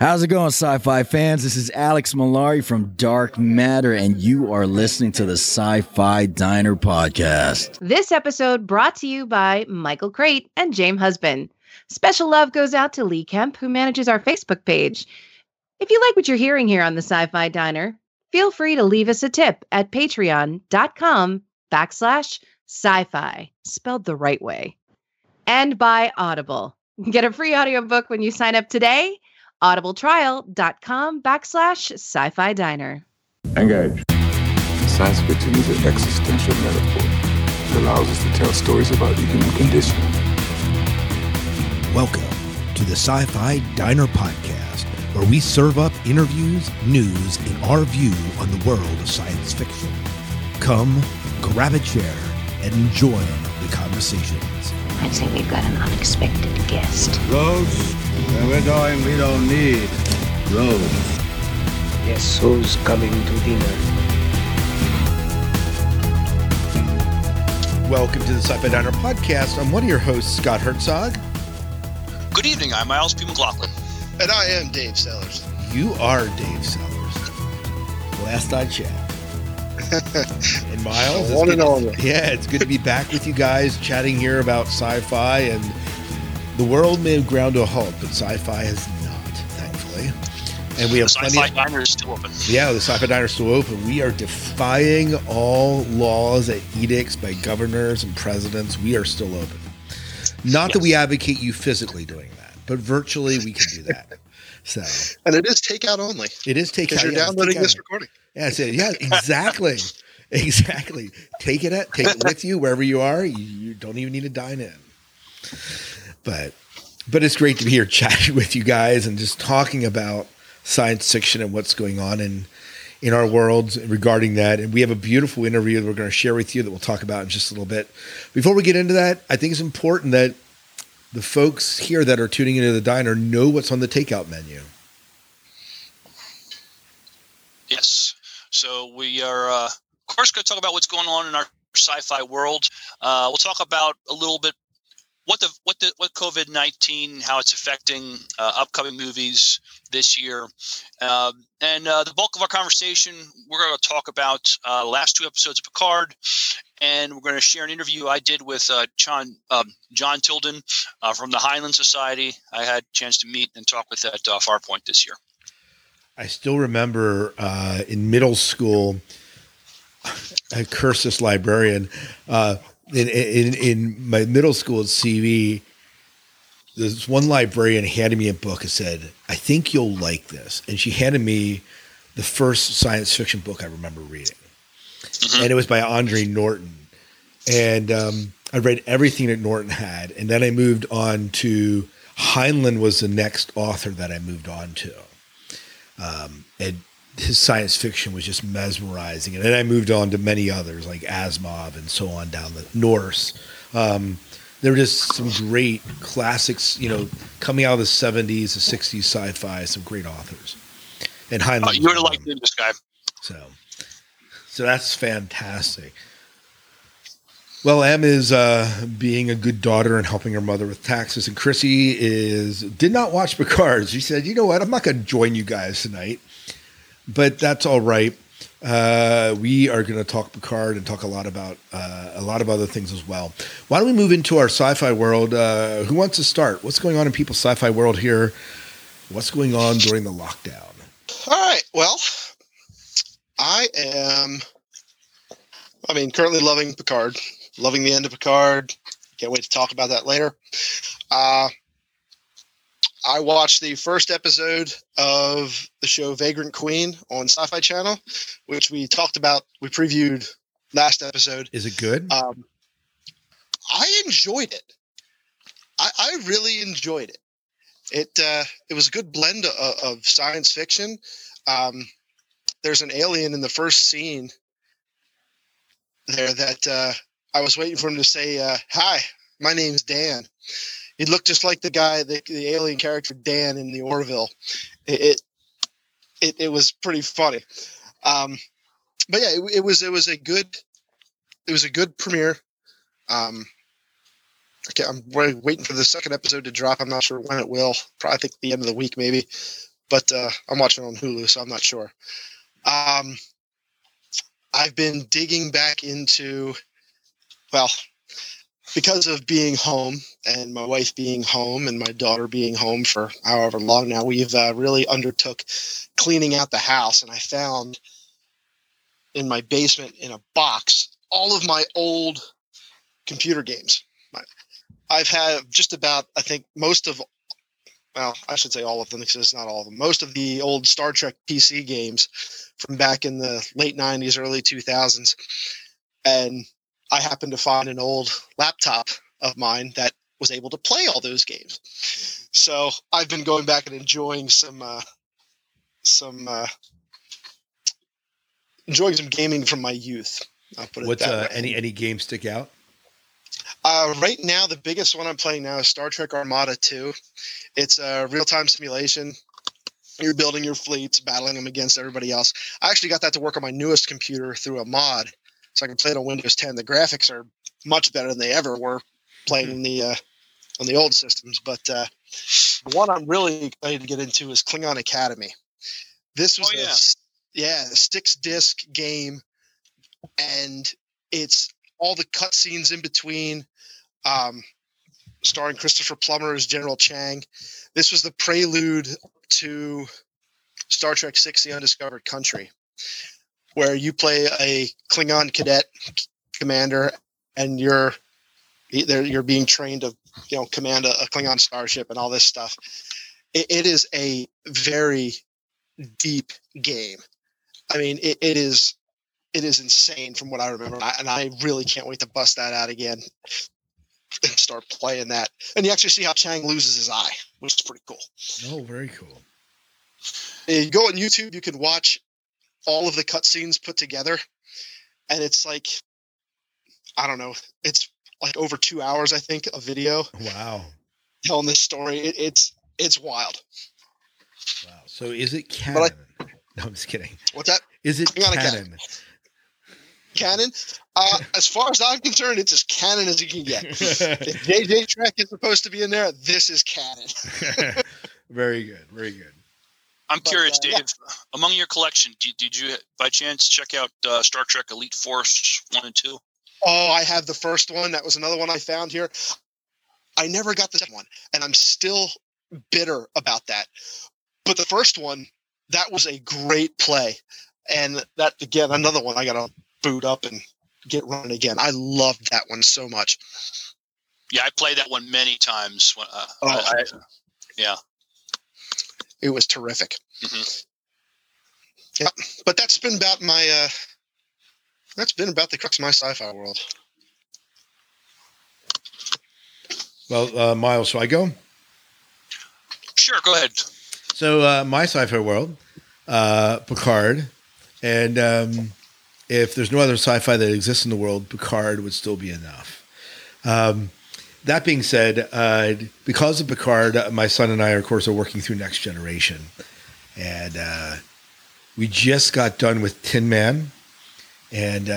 How's it going, sci-fi fans? This is Alex Malari from Dark Matter, and you are listening to the Sci-Fi Diner Podcast. This episode brought to you by Michael Crate and James Husband. Special love goes out to Lee Kemp, who manages our Facebook page. If you like what you're hearing here on the Sci-Fi Diner, feel free to leave us a tip at patreon.com/sci-fi, spelled the right way. And by Audible. Get a free audiobook when you sign up today. audibletrial.com/sci-fi diner. Engage. Science fiction is an existential metaphor that allows us to tell stories about the human condition. Welcome to the Sci-Fi Diner Podcast, where we serve up interviews, news, and our view on the world of science fiction. Come, grab a chair, and join the conversations. I'd say we've got an unexpected guest. Rose, where we're going, we don't need Rose. Yes, who's coming to dinner? Welcome to the Sci-Fi Diner Podcast. I'm one of your hosts, Scott Herzog. Good evening, I'm Miles P. McLaughlin. And I am Dave Sellers. You are Dave Sellers. Last I checked. And Miles, it's good to be back with you guys, chatting here about sci-fi. And the world may have ground to a halt, but sci-fi has not, thankfully. And we have the Sci-Fi Diner is still open. Yeah, the Sci-Fi Diner is still open. We are defying all laws and edicts by governors and presidents. We are still open. Not that we advocate you physically doing that, but virtually we can do that. So, and it is takeout only. It is takeout. Because you're downloading this recording. Yeah, I said, yeah, exactly. Exactly. Take it with you wherever you are. You don't even need to dine in. But it's great to be here chatting with you guys and just talking about science fiction and what's going on in our world regarding that. And we have a beautiful interview that we're going to share with you that we'll talk about in just a little bit. Before we get into that, I think it's important that the folks here that are tuning into the diner know what's on the takeout menu. Yes. So we are, of course, going to talk about what's going on in our sci-fi world. We'll talk about a little bit what COVID-19, how it's affecting upcoming movies this year. And the bulk of our conversation, we're going to talk about the last two episodes of Picard. And we're going to share an interview I did with John Tilden from the Heinlein Society. I had a chance to meet and talk with at Farpoint this year. I still remember in middle school, I curse this librarian. In my middle school at CV, this one librarian handed me a book and said, "I think you'll like this." And she handed me the first science fiction book I remember reading. Mm-hmm. And it was by Andre Norton. And I read everything that Norton had. And then I moved on to Heinlein was the next author that I moved on to. And his science fiction was just mesmerizing. And then I moved on to many others like Asimov and so on down the Norse. There were just some great classics, coming out of the 70s, the 60s sci-fi, some great authors. And Heinlein. You would have liked this guy. So that's fantastic. Well, Em is being a good daughter and helping her mother with taxes. And Chrissy did not watch Picard. She said, you know what? I'm not going to join you guys tonight. But that's all right. We are going to talk Picard and talk a lot about a lot of other things as well. Why don't we move into our sci-fi world? Who wants to start? What's going on in people's sci-fi world here? What's going on during the lockdown? All right. Well, I mean, currently loving Picard. Loving the end of Picard. Can't wait to talk about that later. I watched the first episode of the show Vagrant Queen on Sci-Fi Channel, which we talked about. We previewed last episode. Is it good? I enjoyed it. I really enjoyed it. It was a good blend of science fiction. There's an alien in the first scene there that... I was waiting for him to say, "Hi, my name's Dan." He looked just like the guy, the alien character Dan in the Orville. It was pretty funny, but yeah, it was a good premiere. Okay, I'm waiting for the second episode to drop. I'm not sure when it will. Probably I think the end of the week maybe. But I'm watching it on Hulu, so I'm not sure. I've been digging back into, well, because of being home and my wife being home and my daughter being home for however long now, we've really undertook cleaning out the house. And I found in my basement in a box all of my old computer games. I've had just about, I think, most of, well, I should say all of them because it's not all of them. Most of the old Star Trek PC games from back in the late 90s, early 2000s. And I happened to find an old laptop of mine that was able to play all those games. So I've been going back and enjoying some gaming from my youth. I'll put it that way. Any games stick out? Right now, the biggest one I'm playing now is Star Trek Armada 2. It's a real-time simulation. You're building your fleets, battling them against everybody else. I actually got that to work on my newest computer through a mod, so I can play it on Windows 10. The graphics are much better than they ever were playing on the old systems. But the one I'm really excited to get into is Klingon Academy. This was a 6-disc game, and it's all the cutscenes in between, starring Christopher Plummer as General Chang. This was the prelude to Star Trek VI: The Undiscovered Country, where you play a Klingon cadet commander, and you're being trained to command a Klingon starship and all this stuff. It is a very deep game. I mean, it is. It is insane from what I remember, and I really can't wait to bust that out again and start playing that. And you actually see how Chang loses his eye, which is pretty cool. Oh, very cool. And you go on YouTube, you can watch all of the cutscenes put together, and it's like, I don't know, it's like over 2 hours, I think, of video. Wow. Telling this story. It's wild. Wow. So is it canon? No, I'm just kidding. What's that? Is it canon? Canon? As far as I'm concerned, it's as canon as you can get. If JJ Trek is supposed to be in there, this is canon. Very good. Very good. I'm curious, Dave. Yeah. Among your collection, did you, by chance, check out Star Trek Elite Force 1 and 2? Oh, I have the first one. That was another one I found here. I never got the second one, and I'm still bitter about that. But the first one, that was a great play. And that, again, another one I got to boot up and get running again. I loved that one so much. Yeah, I played that one many times. It was terrific. Mm-hmm. Yeah, but that's been about the crux of my sci-fi world. Well, Miles, shall I go? Sure, go ahead. So my sci-fi world, Picard. And if there's no other sci-fi that exists in the world, Picard would still be enough. That being said, because of Picard, my son and I, of course, are working through Next Generation. And we just got done with Tin Man. And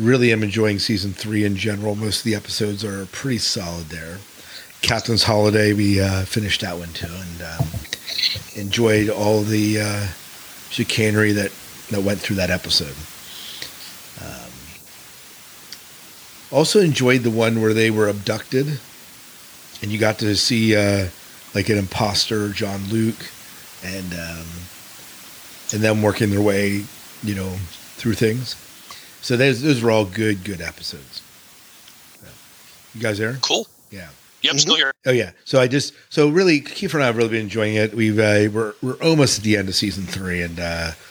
really am enjoying Season 3 in general. Most of the episodes are pretty solid there. Captain's Holiday, we finished that one, too. And enjoyed all the chicanery that went through that episode. Also enjoyed the one where they were abducted and you got to see like an imposter, John Luke, and them working their way, through things. So those were all good episodes. So, you guys there? Cool. Yeah. Yeah, I'm still here. Oh yeah. So really Kiefer and I have really been enjoying it. We've we're almost at the end of Season 3, and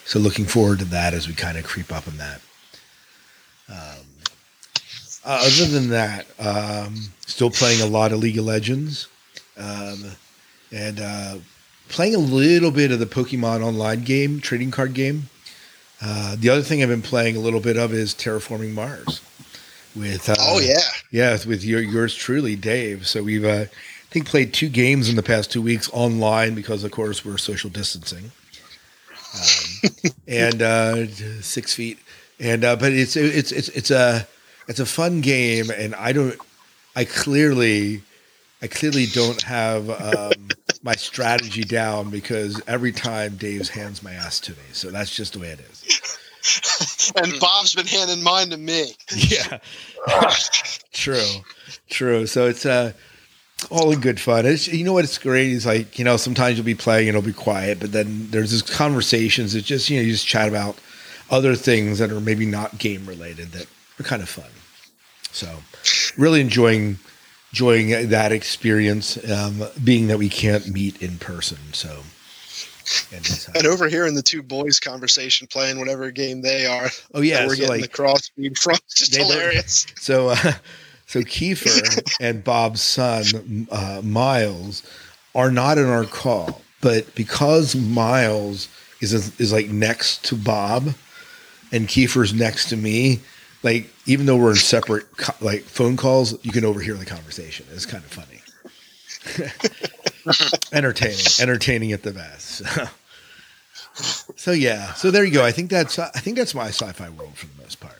so looking forward to that as we kind of creep up on that. Other than that, still playing a lot of League of Legends, and playing a little bit of the Pokemon Online game, trading card game. The other thing I've been playing a little bit of is Terraforming Mars. With with yours truly, Dave. So we've I think played 2 games in the past 2 weeks online because, of course, we're social distancing, and 6 feet. And but it's a fun game, and I clearly I clearly don't have my strategy down, because every time Dave's hands my ass to me. So that's just the way it is. And Bob's been handing mine to me. Yeah. True. So it's all in good fun. It's, you know what? It's great. It's like, you know, sometimes you'll be playing and it'll be quiet, but then there's these conversations that just, you know, you just chat about other things that are maybe not game related that are kind of fun. So really enjoying that experience, being that we can't meet in person. So, and over here in the two boys conversation, playing whatever game they are. Oh yeah. We're so getting like, the cross feed from. It's just hilarious. So Kiefer and Bob's son, Miles, are not in our call, but because Miles is like next to Bob and Kiefer's next to me, like, even though we're in separate like phone calls, you can overhear the conversation. It's kind of funny, entertaining at the best. So yeah, so there you go. I think that's my sci-fi world for the most part.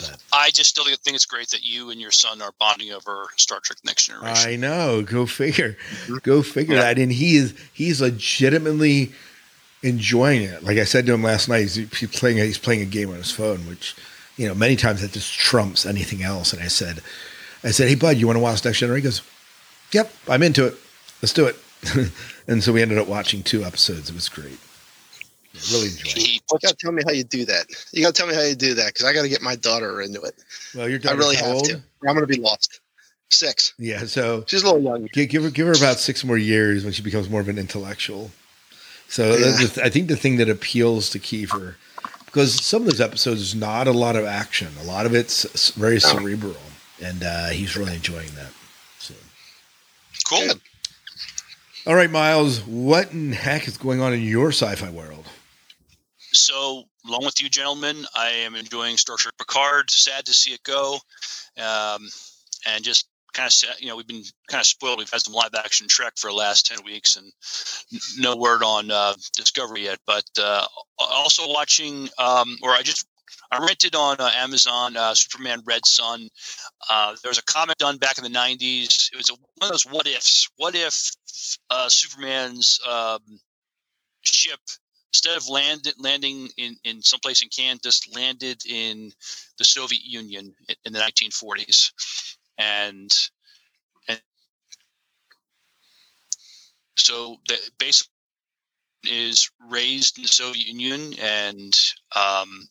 But I just still think it's great that you and your son are bonding over Star Trek: Next Generation. I know. Go figure yeah. that. And he's legitimately enjoying it. Like I said to him last night, he's playing a game on his phone, which, you know, many times that just trumps anything else. And I said, hey bud, you want to watch Next Generation? He goes, yep, I'm into it. Let's do it. And so we ended up watching 2 episodes. It was great. Yeah, really enjoyed it. You gotta tell me how you do that. You gotta tell me how you do that, because I gotta get my daughter into it. Well, your daughter, I really have old? To. I'm gonna be lost. 6. Yeah, so she's a little young. Give her about 6 more years when she becomes more of an intellectual. So yeah. I think the thing that appeals to Kiefer, because some of those episodes is not a lot of action. A lot of it's very cerebral, and he's really enjoying that. So. Cool. Yeah. All right, Miles, what in heck is going on in your sci-fi world? So, along with you gentlemen, I am enjoying Star Trek Picard. Sad to see it go. And just kind of sad, you know, we've been kind of spoiled. We've had some live action Trek for the last 10 weeks and no word on Discovery yet, but also watching I rented on Amazon Superman Red Sun. There was a comic done back in the 90s. It was one of those what ifs. What if Superman's ship, instead of landing in someplace in Kansas, landed in the Soviet Union in the 1940s? And so the base is raised in the Soviet Union, and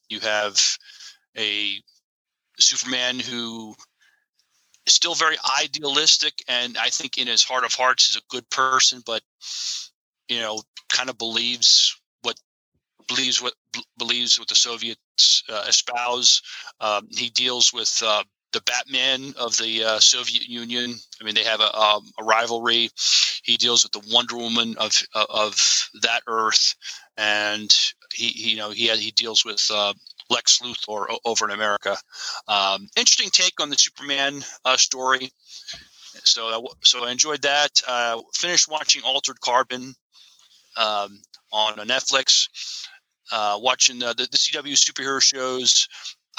you have a Superman who is still very idealistic, and I think in his heart of hearts is a good person, but you know, kind of believes what the Soviets espouse. He deals with the Batman of the Soviet Union. I mean, they have a rivalry. He deals with the Wonder Woman of that Earth, and he deals with Lex Luthor over in America. Interesting take on the Superman story. So I enjoyed that. Finished watching Altered Carbon on Netflix. Watching the CW superhero shows.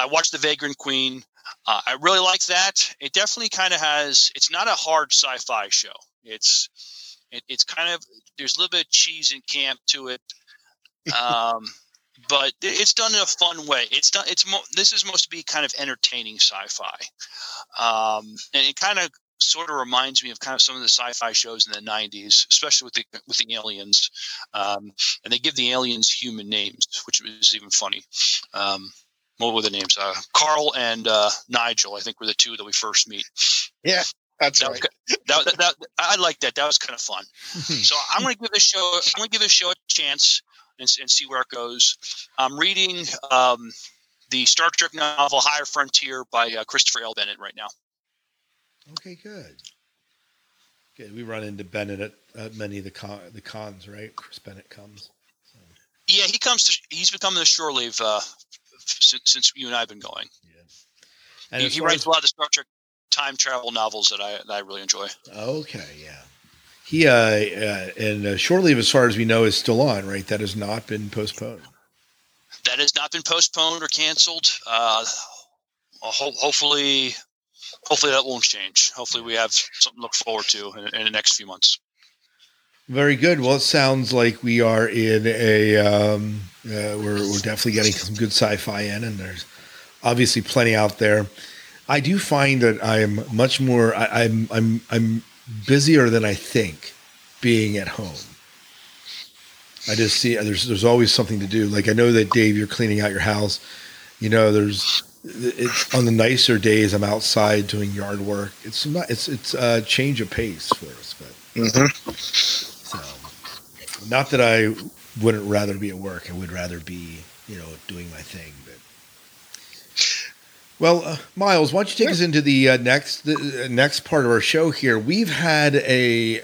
I watched The Vagrant Queen. I really like that. It definitely kind of has. It's not a hard sci-fi show. It's kind of, there's a little bit of cheese and camp to it, but it's done in a fun way. It's done. This is supposed to be kind of entertaining sci-fi, and it kind of sort of reminds me of kind of some of the sci-fi shows in the 90s, especially with the aliens, and they give the aliens human names, which is even funny. What were the names? Carl and Nigel, I think, were the 2 that we first meet. Yeah, that's right. I like that. That was kind of fun. So I'm going to give this show. I'm going to give this show a chance and see where it goes. I'm reading the Star Trek novel Higher Frontier by Christopher L. Bennett right now. Okay, good. Good. We run into Bennett at many of the cons, right? Chris Bennett comes. So. Yeah, he comes. He's become the shore leave. Since you and I have been going. Yeah. And he writes a lot of Star Trek time travel novels that I really enjoy. Okay, yeah. He and Shore Leave, as far as we know, is still on, right? That has not been postponed. That has not been postponed or canceled. Hopefully hopefully that won't change. Hopefully we have something to look forward to in the next few months. Very good. Well, it sounds like we are in a we're definitely getting some good sci-fi in, and there's obviously plenty out there. I do find that I'm much more I'm busier than I think being at home. I just see there's always something to do. Like I know that Dave, you're cleaning out your house. You know, it's on the nicer days I'm outside doing yard work. It's a change of pace for us, but mm-hmm. So, not that I wouldn't rather be at work. I would rather be, doing my thing. But well, Miles, why don't you take us into the next part of our show here? We've had a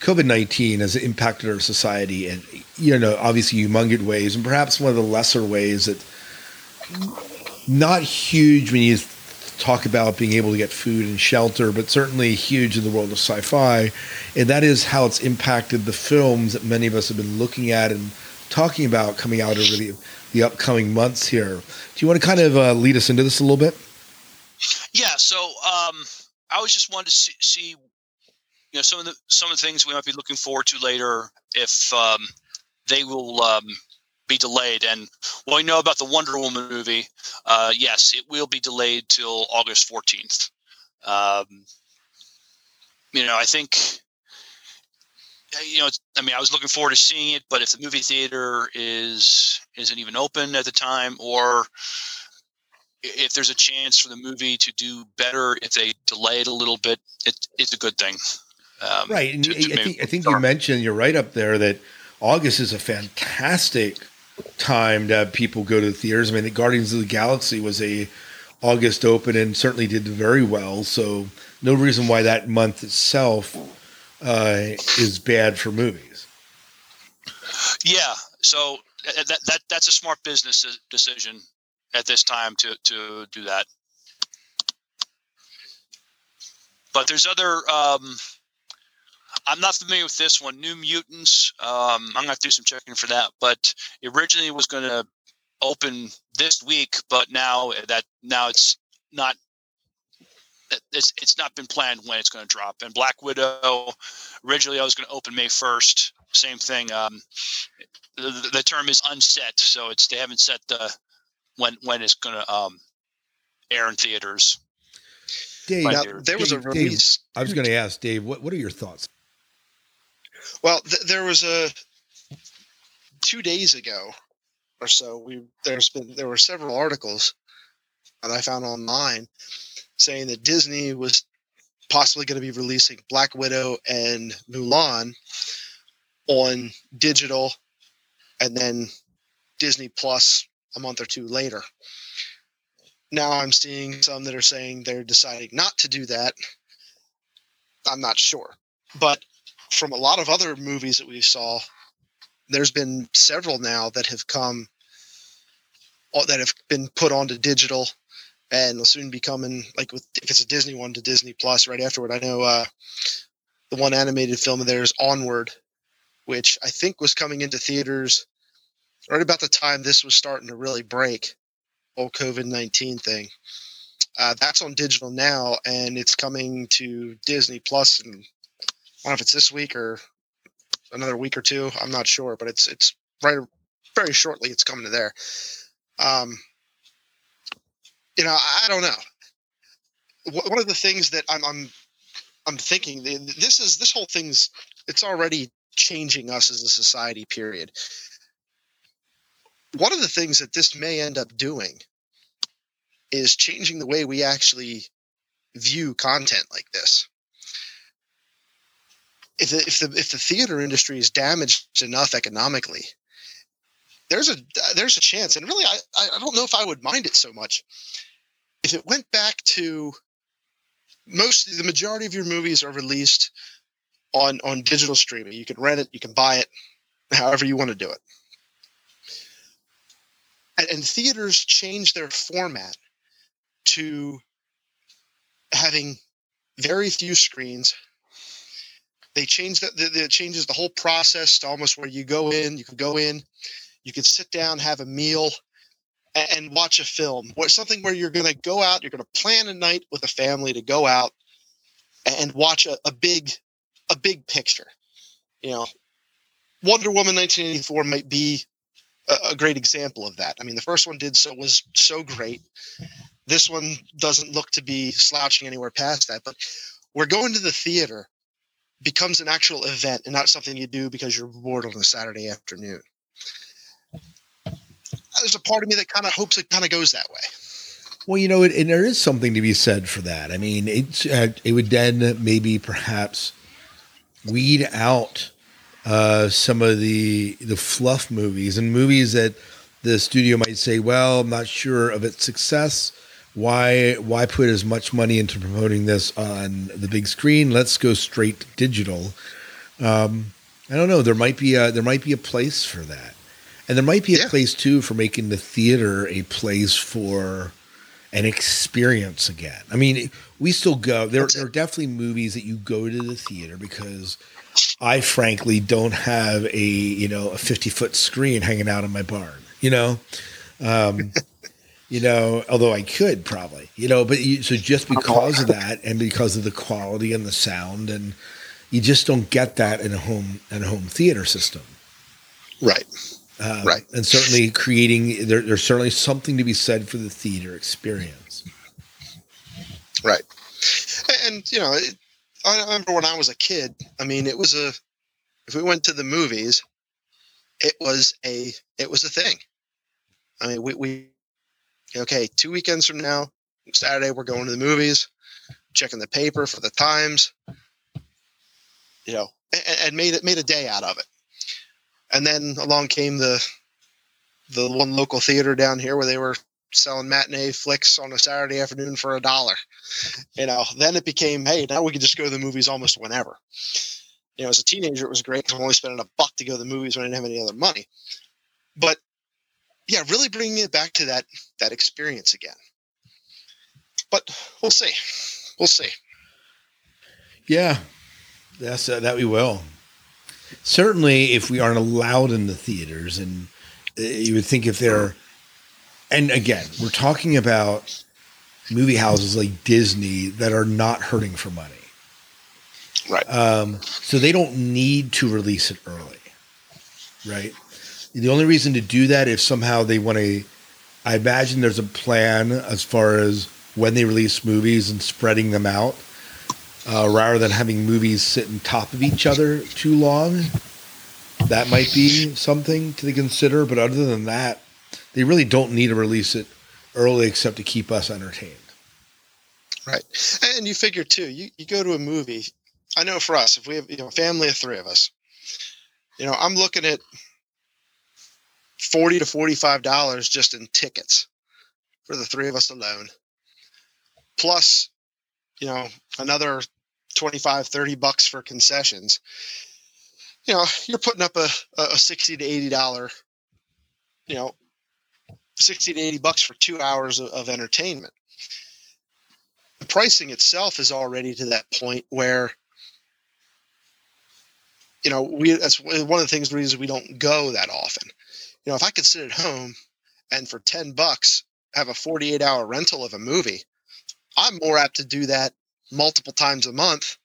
COVID-19 has impacted our society, in obviously humongous ways, and perhaps one of the lesser ways that not huge when you talk about being able to get food and shelter, but certainly huge in the world of sci-fi. And that is how it's impacted the films that many of us have been looking at and talking about coming out over the upcoming months here. Do you want to kind of lead us into this a little bit? Yeah. So I was just wanted to see some of the things we might be looking forward to later if they will be delayed. And what I know about the Wonder Woman movie, yes, it will be delayed till August 14th. I think, I was looking forward to seeing it, but if the movie theater isn't even open at the time, or if there's a chance for the movie to do better, if they delay it a little bit, it's a good thing. Right. And I think you mentioned, you're right up there, that August is a fantastic time to have people go to the theaters. I mean, the Guardians of the Galaxy was a August open and certainly did very well. So no reason why that month itself is bad for movies. Yeah. So that's a smart business decision at this time to do that. But there's other, I'm not familiar with this one, New Mutants. I'm going to have to do some checking for that. But it originally was going to open this week, but now it's not. It's not been planned when it's going to drop. And Black Widow, originally I was going to open May 1st. Same thing. The term is unset, so they haven't set when it's going to air in theaters. Dave, there was a release. Dave, I was going to ask Dave, what are your thoughts? Well, there was 2 days ago or so. There were several articles that I found online saying that Disney was possibly going to be releasing Black Widow and Mulan on digital, and then Disney Plus a month or two later. Now I'm seeing some that are saying they're deciding not to do that. I'm not sure, but from a lot of other movies that we saw, there's been several now that have come, that have been put onto digital, and will soon be coming. Like if it's a Disney one, to Disney Plus right afterward. I know the one animated film of theirs, Onward, which I think was coming into theaters right about the time this was starting to really break, whole COVID-19 thing. That's on digital now, and it's coming to Disney Plus and. I don't know if it's this week or another week or two. I'm not sure, but it's right very shortly. It's coming to there. I don't know. One of the things that I'm thinking, this whole thing's, it's already changing us as a society. Period. One of the things that this may end up doing is changing the way we actually view content like this. If the theater industry is damaged enough economically, there's a chance, and really I don't know if I would mind it so much if it went back to the majority of your movies are released on digital streaming. You can rent it, you can buy it, however you want to do it, and theaters change their format to having very few screens. They change that changes the whole process to almost where you can sit down, have a meal, and watch a film, or something where you're going to go out, you're going to plan a night with a family to go out and watch a big picture. You know, Wonder Woman 1984 might be a great example of that. I mean, the first one was so great. This one doesn't look to be slouching anywhere past that, but we're going to the theater becomes an actual event and not something you do because you're bored on a Saturday afternoon. There's a part of me that kind of hopes it kind of goes that way. Well, you know, and there is something to be said for that. I mean, it would then maybe perhaps weed out some of the fluff movies and movies that the studio might say, well, I'm not sure of its success. Why put as much money into promoting this on the big screen? Let's go straight digital. I don't know. There might be a place for that. And there might be a place too for making the theater a place for an experience again. I mean, we still go. There are definitely movies that you go to the theater because I frankly don't have a 50-foot screen hanging out in my barn, you know. You know, although I could probably, you know, but so just because of that and because of the quality and the sound, and you just don't get that in a home theater system. Right. Right. And certainly there's certainly something to be said for the theater experience. Right. And, you know, I remember when I was a kid, I mean, if we went to the movies, it was a thing. I mean, we okay, 2 weekends from now, Saturday, we're going to the movies, checking the paper for the times, you know, and made a day out of it. And then along came the one local theater down here where they were selling matinee flicks on a Saturday afternoon for $1. You know, then it became, hey, now we can just go to the movies almost whenever. You know, as a teenager, it was great because I'm only spending $1 to go to the movies when I didn't have any other money. But yeah, really bringing it back to that experience again. But we'll see. Yeah, that's that we will. Certainly, if we aren't allowed in the theaters, and you would think if they're, and again, we're talking about movie houses like Disney that are not hurting for money, right? So they don't need to release it early, right? The only reason to do that if somehow they want to, I imagine there's a plan as far as when they release movies and spreading them out, rather than having movies sit on top of each other too long. That might be something to consider. But other than that, they really don't need to release it early except to keep us entertained. Right. And you figure too, you go to a movie. I know for us, if we have a family of 3 of us, you know, I'm looking at $40 to $45 just in tickets for the 3 of us alone. Plus, you know, another $25-$30 for concessions. You know, you're putting up a $60 to $80, you know, $60 to $80 for 2 hours of entertainment. The pricing itself is already to that point where, you know, that's one of the things, the reasons we don't go that often. You know, if I could sit at home and for $10 have a 48-hour rental of a movie, I'm more apt to do that multiple times a month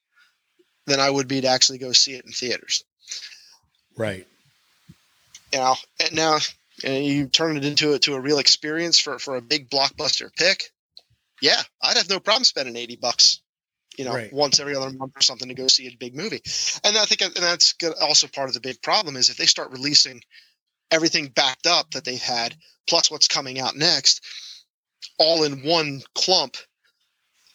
than I would be to actually go see it in theaters. Right. You know, and now you turn it into a real experience for a big blockbuster pick. Yeah, I'd have no problem spending $80, you know, right, once every other month or something to go see a big movie. And I think that's also part of the big problem is if they start releasing everything backed up that they've had, plus what's coming out next, all in one clump,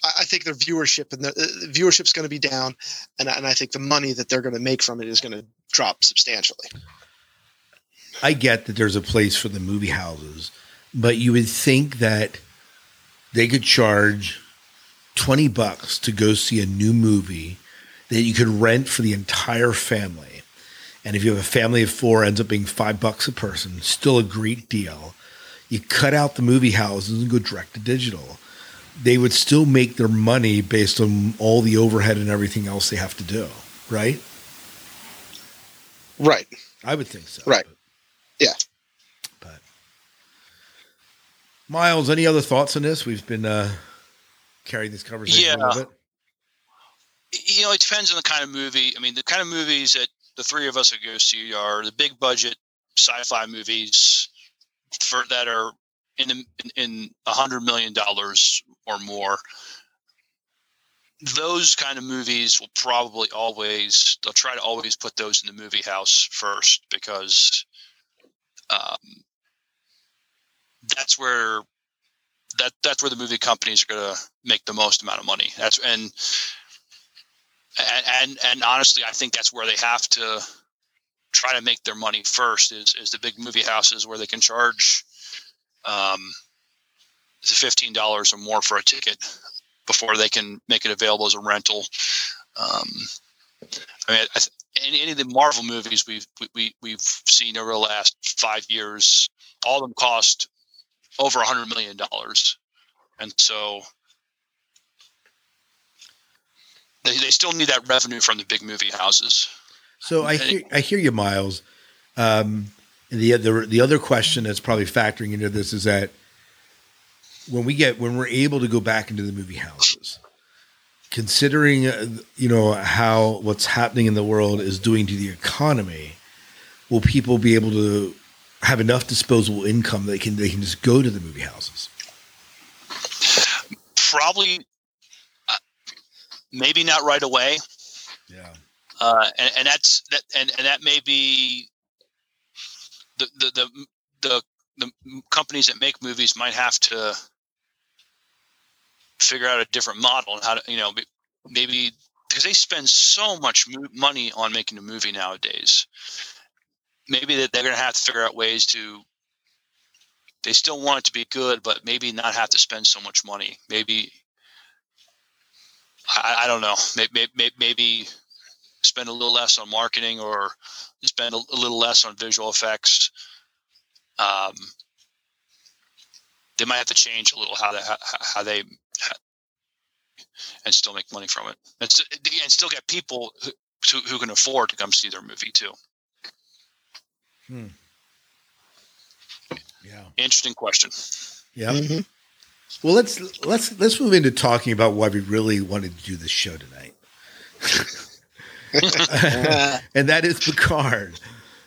I think their viewership and the viewership's going to be down, and I think the money that they're going to make from it is going to drop substantially. I get that there's a place for the movie houses, but you would think that they could charge $20 to go see a new movie that you could rent for the entire family. And if you have a family of 4, ends up being $5 a person, still a great deal. You cut out the movie houses and go direct to digital. They would still make their money based on all the overhead and everything else they have to do, right? Right. I would think so. Right. But, yeah. But Miles, any other thoughts on this? We've been carrying this conversation a little bit. You know, it depends on the kind of movie. I mean, the kind of movies that the three of us would go see are the big budget sci-fi movies that are in $100 million or more. Those kind of movies will probably always, they'll try to always put those in the movie house first, because that's where the movie companies are going to make the most amount of money. And honestly, I think that's where they have to try to make their money first, is the big movie houses, where they can charge the $15 or more for a ticket before they can make it available as a rental. Any of the Marvel movies we've seen over the last 5 years, all of them cost over $100 million, and so they still need that revenue from the big movie houses. So I hear you, Miles. And the other question that's probably factoring into this is that when we're able to go back into the movie houses, considering how what's happening in the world is doing to the economy, will people be able to have enough disposable income that they can just go to the movie houses? Probably. Maybe not right away. Yeah. And that's that. And that may be the companies that make movies might have to figure out a different model and how to, maybe, because they spend so much money on making a movie nowadays. Maybe that they're going to have to figure out ways to, they still want it to be good, but maybe not have to spend so much money. Maybe, I don't know, maybe spend a little less on marketing, or spend a little less on visual effects. They might have to change a little how they and still make money from it, and still get people who can afford to come see their movie too. Hmm. Yeah. Interesting question. Yeah. Mm-hmm. Well, let's move into talking about why we really wanted to do this show tonight. And that is Picard.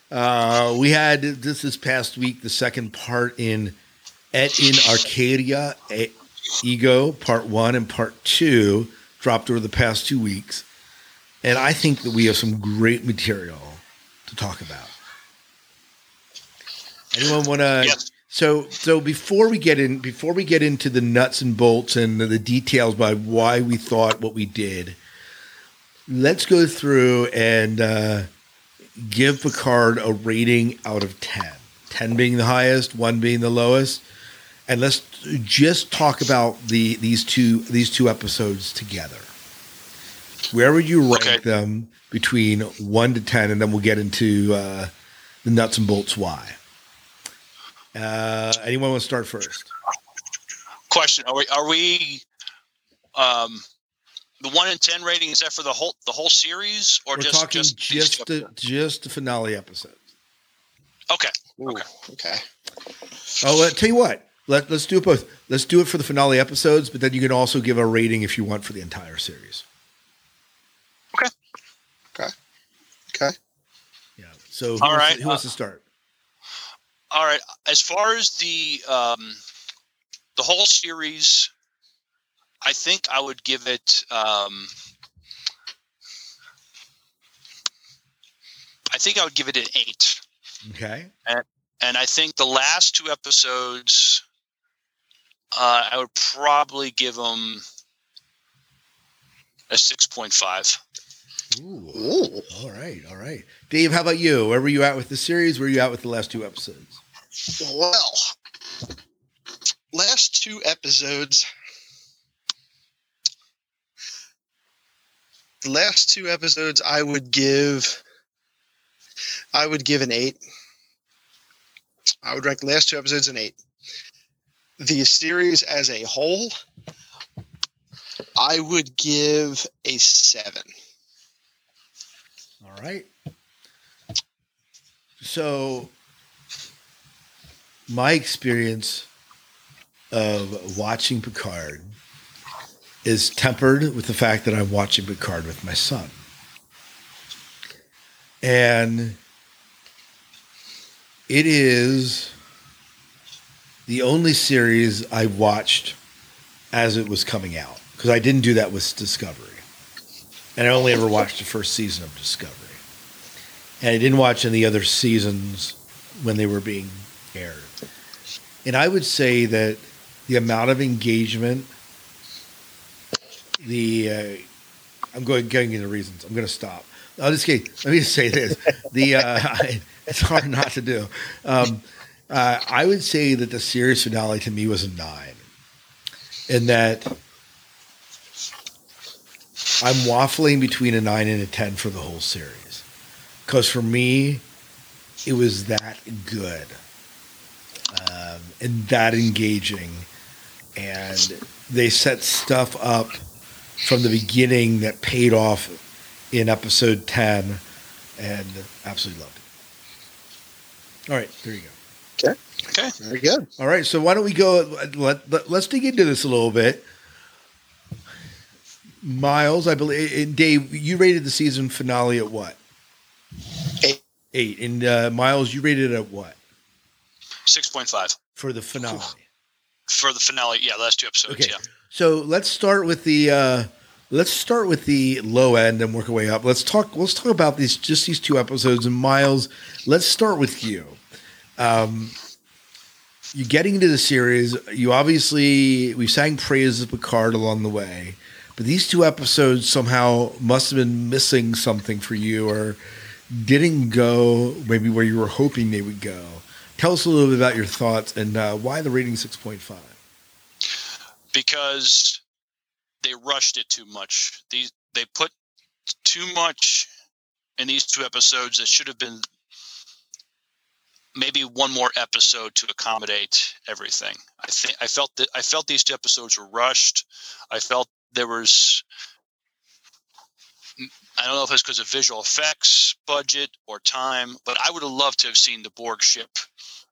We had this past week, the second part in Et in Arcadia, Ego, part 1 and part 2 dropped over the past 2 weeks. And I think that we have some great material to talk about. Anyone want to? Yep. So before we get into the nuts and bolts and the details by why we thought what we did, let's go through and give Picard a rating out of 10. 10 being the highest, 1 being the lowest, and let's just talk about these two episodes together. Where would you rank them between 1 to 10, and then we'll get into the nuts and bolts why. Anyone want to start first? Question: Are we the 1 in 10 rating? Is that for the whole series, or just the finale episode? Okay. Ooh. Okay. Oh, tell you what. Let's do it both. Let's do it for the finale episodes, but then you can also give a rating if you want for the entire series. Okay. Okay. Yeah. So who wants to start? All right. As far as the whole series, I think I would give it. I think I would give it an 8. Okay. And I think the last 2 episodes, I would probably give them a 6.5. Ooh. All right. Dave, how about you? Where were you at with the series? Where were you at with the last 2 episodes? Well, last 2 episodes. The last 2 episodes I would give an 8. I would rank the last 2 episodes an 8. The series as a whole, I would give a 7. All right. So my experience of watching Picard is tempered with the fact that I'm watching Picard with my son. And it is the only series I watched as it was coming out, because I didn't do that with Discovery. And I only ever watched the first season of Discovery. And I didn't watch any other seasons when they were being aired. And I would say that the amount of engagement, I'm going into reasons. I'm going to stop. I'll just kidding. Let me just say this. It's hard not to do. I would say that the series finale to me was a 9. And that I'm waffling between a 9 and a 10 for the whole series. Because for me, it was that good. And that engaging. And they set stuff up from the beginning that paid off in episode 10, and absolutely loved it. All right, there you go. Okay. Very good. All right, so why don't we go, let's dig into this a little bit. Miles, I believe, Dave, you rated the season finale at what? 8. And Miles, you rated it at what? 6.5. For the finale. For the finale, yeah, last 2 episodes, okay. Yeah. So let's start with the low end and work our way up. Let's talk about these 2 episodes. And Miles, let's start with you. You're getting into the series. You obviously, we sang praise of Picard along the way, but these 2 episodes somehow must have been missing something for you, or didn't go maybe where you were hoping they would go. Tell us a little bit about your thoughts and why the rating 6.5. Because they rushed it too much. They put too much in these 2 episodes that should have been maybe one more episode to accommodate everything. I felt these 2 episodes were rushed. I felt there was, I don't know if it's because of visual effects, budget, or time, but I would have loved to have seen the Borg ship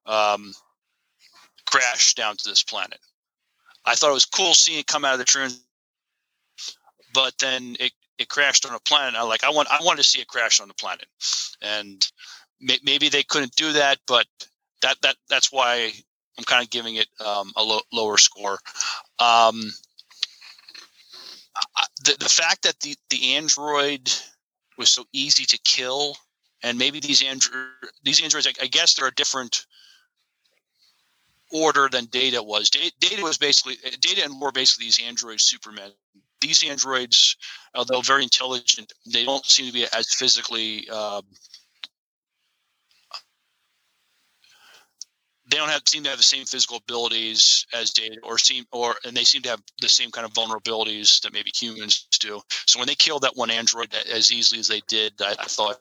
crash down to this planet. I thought it was cool seeing it come out of the train, but then it crashed on a planet. I wanted to see it crash on the planet, and maybe they couldn't do that, but that's why I'm kind of giving it a lower score. The fact that the android was so easy to kill, and maybe these androids, I guess they're a different order than Data was. Data was basically, Data and Lore, basically these androids, Superman. These androids, although very intelligent, they don't seem to be as physically. They don't seem to have the same physical abilities as Data, and they seem to have the same kind of vulnerabilities that maybe humans do. So when they killed that one android as easily as they did, I thought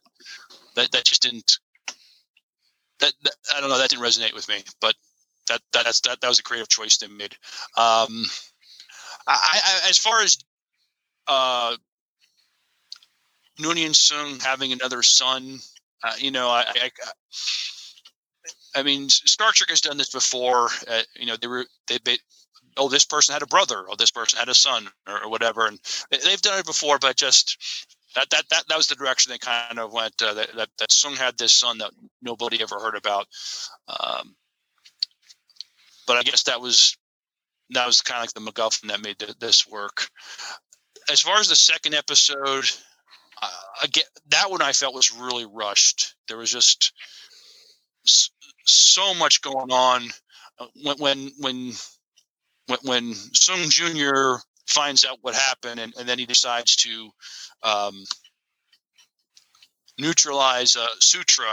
that just didn't. That I don't know. That didn't resonate with me, but. That was a creative choice they made. I as far as Noonien Sung having another son, I mean, Star Trek has done this before. This person had a brother, or this person had a son, or whatever, and they've done it before. But just that was the direction they kind of went. That Sung had this son that nobody ever heard about. But I guess that was kind of like the MacGuffin that made this work. As far as the second episode, again, that one I felt was really rushed. There was just so much going on. When Sung Jr. finds out what happened, and then he decides to neutralize Sutra,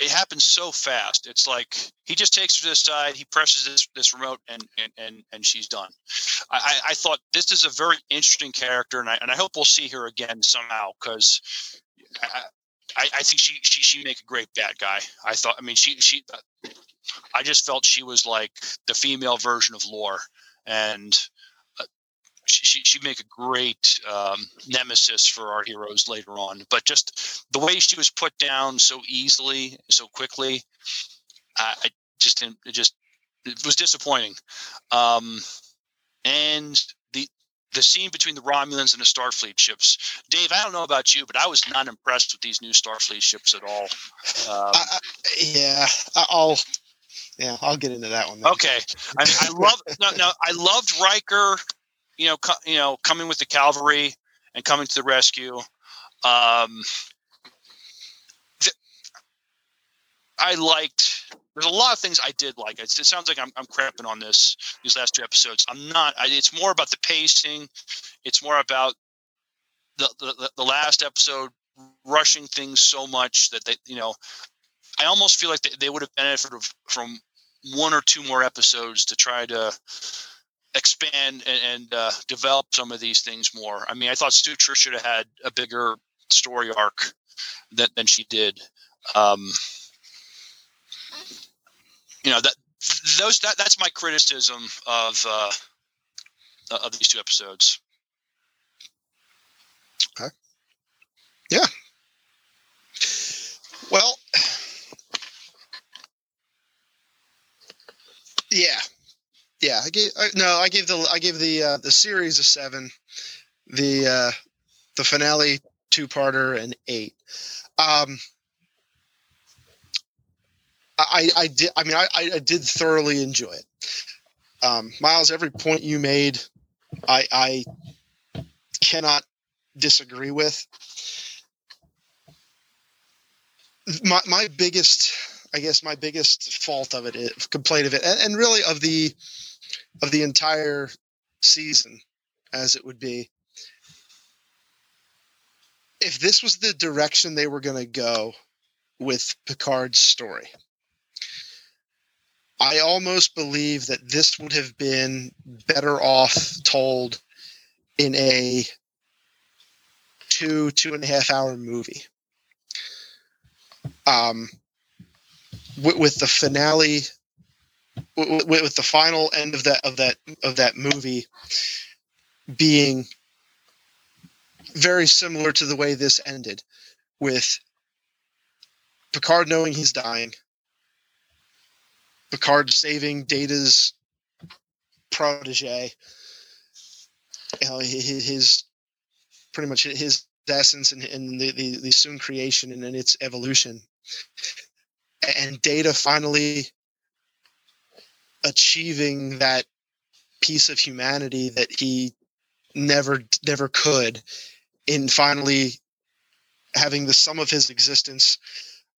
it happens so fast. It's like he just takes her to the side, he presses this remote, and she's done. I thought this is a very interesting character, and I hope we'll see her again somehow, because I think she make a great bad guy. I thought, I mean, she I just felt she was like the female version of Lore, and she'd make a great nemesis for our heroes later on. But just the way she was put down so easily, so quickly, it just it was disappointing. And the scene between the Romulans and the Starfleet ships. Dave, I don't know about you, but I was not impressed with these new Starfleet ships at all. I'll get into that one. Then. Okay. I loved Riker, coming with the cavalry and coming to the rescue. There's a lot of things I did like. It sounds like I'm crapping on these last two episodes. I'm not. It's more about the pacing. It's more about the last episode rushing things so much that they. I almost feel like they would have benefited from one or two more episodes to try to expand and develop some of these things more. I mean, I thought Sutra should have had a bigger story arc than she did. That's my criticism of these two episodes. Okay. Yeah. Well. Yeah. Yeah. I gave the series a 7, the finale 2-parter an 8. I did thoroughly enjoy it. Miles, every point you made, I cannot disagree with. My biggest fault of it, complaint of it, and really of the entire season, as it would be, if this was the direction they were going to go with Picard's story. I almost believe that this would have been better off told in a 2.5 hour movie. With the finale, with the final end of that movie being very similar to the way this ended, with Picard knowing he's dying, Picard saving Data's protege, his pretty much his essence and the soon creation and its evolution, and Data finally achieving that piece of humanity that he never could, in finally having the sum of his existence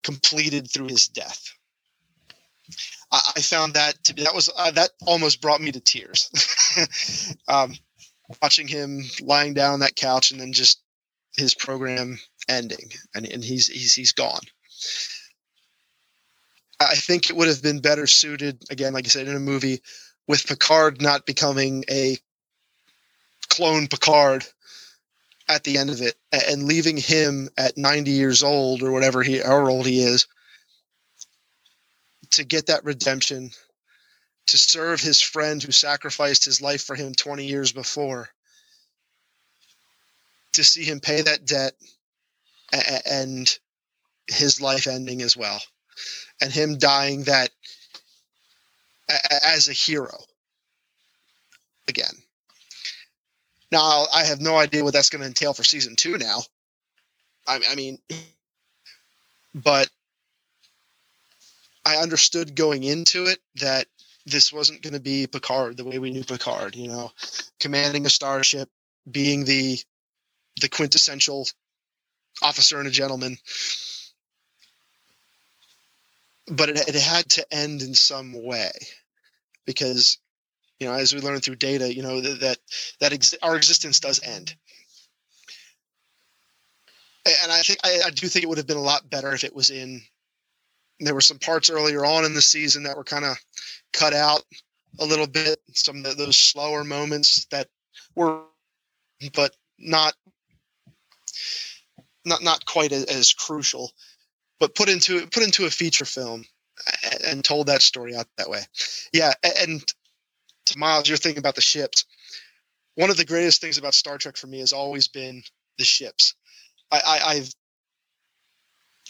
completed through his death. I found that that almost brought me to tears. Watching him lying down on that couch, and then just his program ending, and he's gone. I think it would have been better suited, again, like I said, in a movie, with Picard not becoming a clone Picard at the end of it, and leaving him at 90 years old or whatever how old he is, to get that redemption, to serve his friend who sacrificed his life for him 20 years before, to see him pay that debt and his life ending as well, and him dying that as a hero again. Now, I have no idea what that's going to entail for season 2 now. I mean, but I understood going into it that this wasn't going to be Picard the way we knew Picard, commanding a starship, being the quintessential officer and a gentleman. But it had to end in some way, because, as we learned through Data, that our existence does end. And I do think it would have been a lot better if it was in. There were some parts earlier on in the season that were kind of cut out a little bit. Some of those slower moments that were, but not quite as crucial, but put into a feature film and told that story out that way. Yeah. And to Miles, you're thinking about the ships. One of the greatest things about Star Trek for me has always been the ships. I, I I've,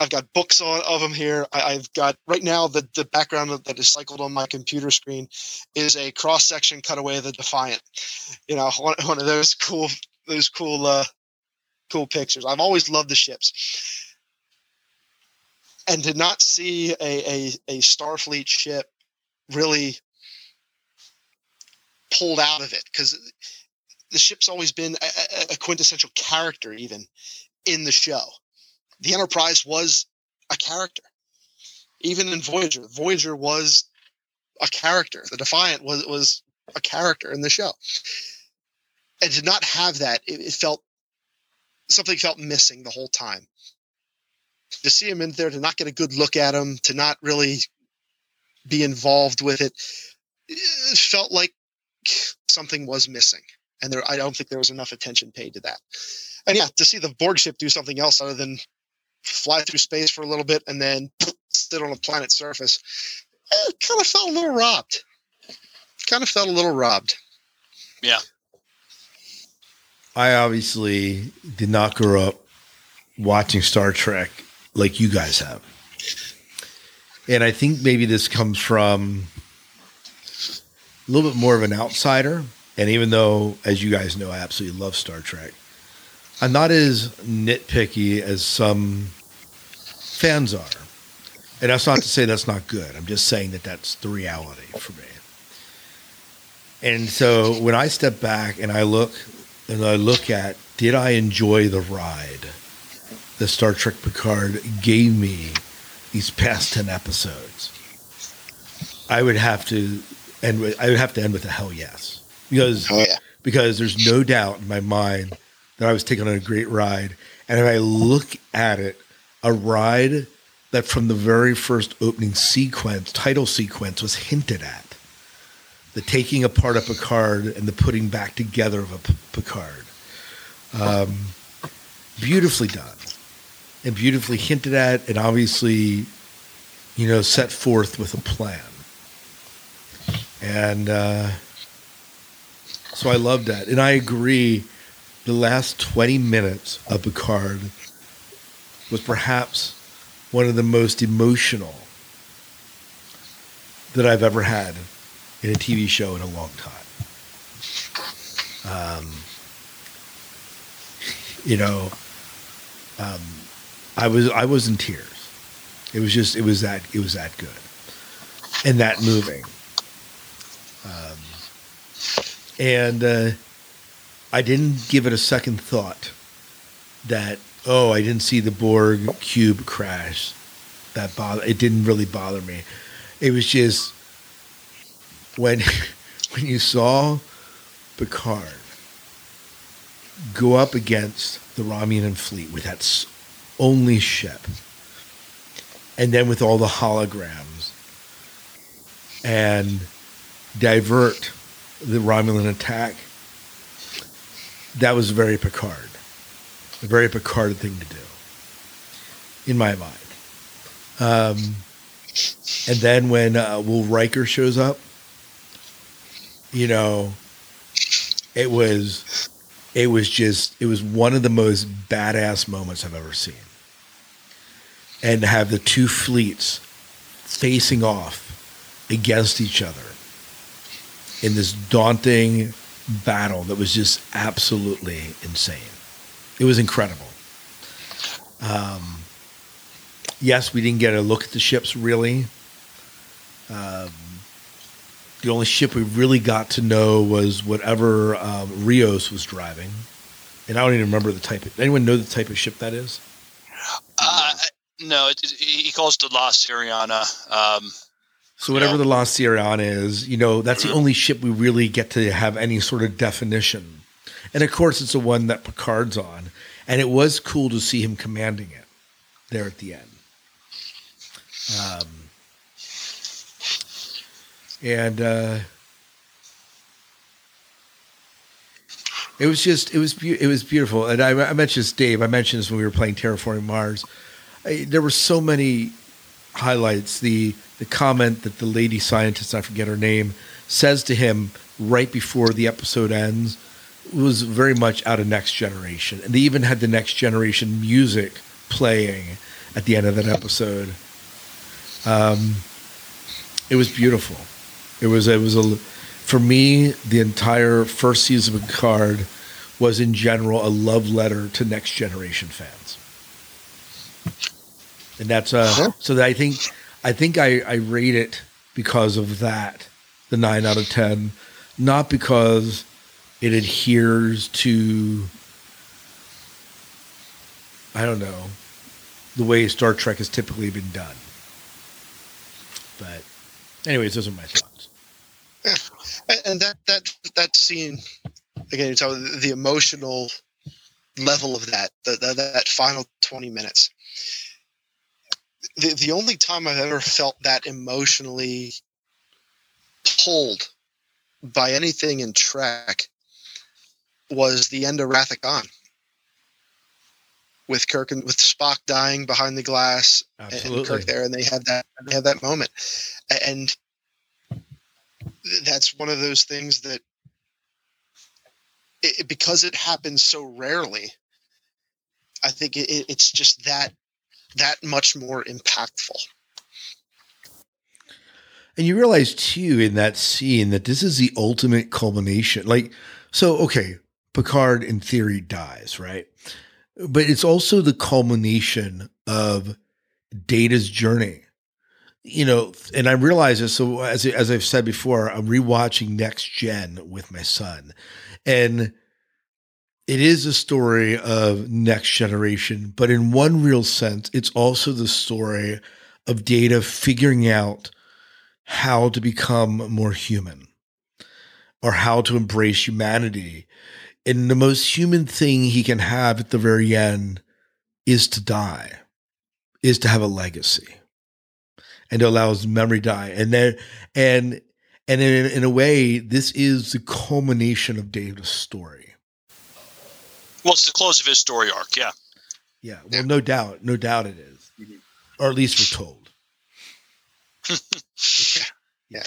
I've got books of them here. I've got right now the background that is cycled on my computer screen is a cross section cutaway of the Defiant. You know, one of those cool pictures. I've always loved the ships, and to not see a Starfleet ship really pulled out of it, because the ship's always been a quintessential character, even in the show. The Enterprise was a character. Even in Voyager was a character. The Defiant was a character in the show. And to not have that, it felt something felt missing the whole time. To see him in there, to not get a good look at him, to not really be involved with it, it felt like something was missing. And I don't think there was enough attention paid to that. And yeah, to see the Borg ship do something else other than fly through space for a little bit and then sit on a planet's surface, it kind of felt a little robbed. Yeah. I obviously did not grow up watching Star Trek like you guys have. And I think maybe this comes from a little bit more of an outsider. And even though, as you guys know, I absolutely love Star Trek, I'm not as nitpicky as some fans are. And that's not to say that's not good. I'm just saying that that's the reality for me. And so when I step back and I look at, did I enjoy the ride that Star Trek Picard gave me these past 10 episodes? I would have to end with a hell yes. Because there's no doubt in my mind that I was taken on a great ride. And if I look at it, a ride that from the very first opening sequence, title sequence, was hinted at. The taking apart of Picard and the putting back together of Picard. Beautifully done. And beautifully hinted at, and obviously, you know, set forth with a plan. And... so I love that. And I agree, the last 20 minutes of Picard was perhaps one of the most emotional that I've ever had in a TV show in a long time. I was in tears. It was that good and that moving. And I didn't give it a second thought that, I didn't see the Borg cube crash. It didn't really bother me. It was just when you saw Picard go up against the Romulan fleet with that only ship, and then with all the holograms, and divert the Romulan attack, that was very Picard. A very Picard thing to do, in my mind. And then when Will Riker shows up, you know, it was one of the most badass moments I've ever seen. And to have the two fleets facing off against each other in this daunting battle that was just absolutely insane. It was incredible. Yes, we didn't get a look at the ships, really. The only ship we really got to know was whatever Rios was driving. And I don't even remember the type. Anyone know the type of ship that is? No, he calls it the La Siriana. So whatever the La Siriana is, you know, that's the only ship we really get to have any sort of definition. And, of course, it's the one that Picard's on. And it was cool to see him commanding it there at the end. It was beautiful. And I mentioned this, Dave. I mentioned this when we were playing Terraforming Mars. There were so many highlights. The comment that the lady scientist, I forget her name, says to him right before the episode ends was very much out of Next Generation. And they even had the Next Generation music playing at the end of that episode. It was beautiful. It was for me, the entire first season of Picard was in general a love letter to Next Generation fans. And that's so that I think I rate it because of that, the 9 out of 10, not because it adheres to, I don't know, the way Star Trek has typically been done. But anyways, those are my thoughts. Yeah. And that scene, again, so the emotional level of that final 20 minutes. The only time I've ever felt that emotionally pulled by anything in Trek was the end of Wrath of Khan, with Kirk and with Spock dying behind the glass. Absolutely. And Kirk there, and they have that moment, and that's one of those things that because it happens so rarely, I think it's just that much more impactful. And you realize too in that scene that this is the ultimate culmination. Like, so okay, Picard in theory dies, right? But it's also the culmination of Data's journey, you know. And I realize this. So as I've said before, I'm rewatching Next Gen with my son, and it is a story of Next Generation, but in one real sense, it's also the story of Data figuring out how to become more human, or how to embrace humanity. And the most human thing he can have at the very end is to die, is to have a legacy, and to allow his memory to die. And then, and in a way, this is the culmination of Data's story. Well, it's the close of his story arc, yeah. Yeah, well, no doubt it is. Or at least we're told. Yeah.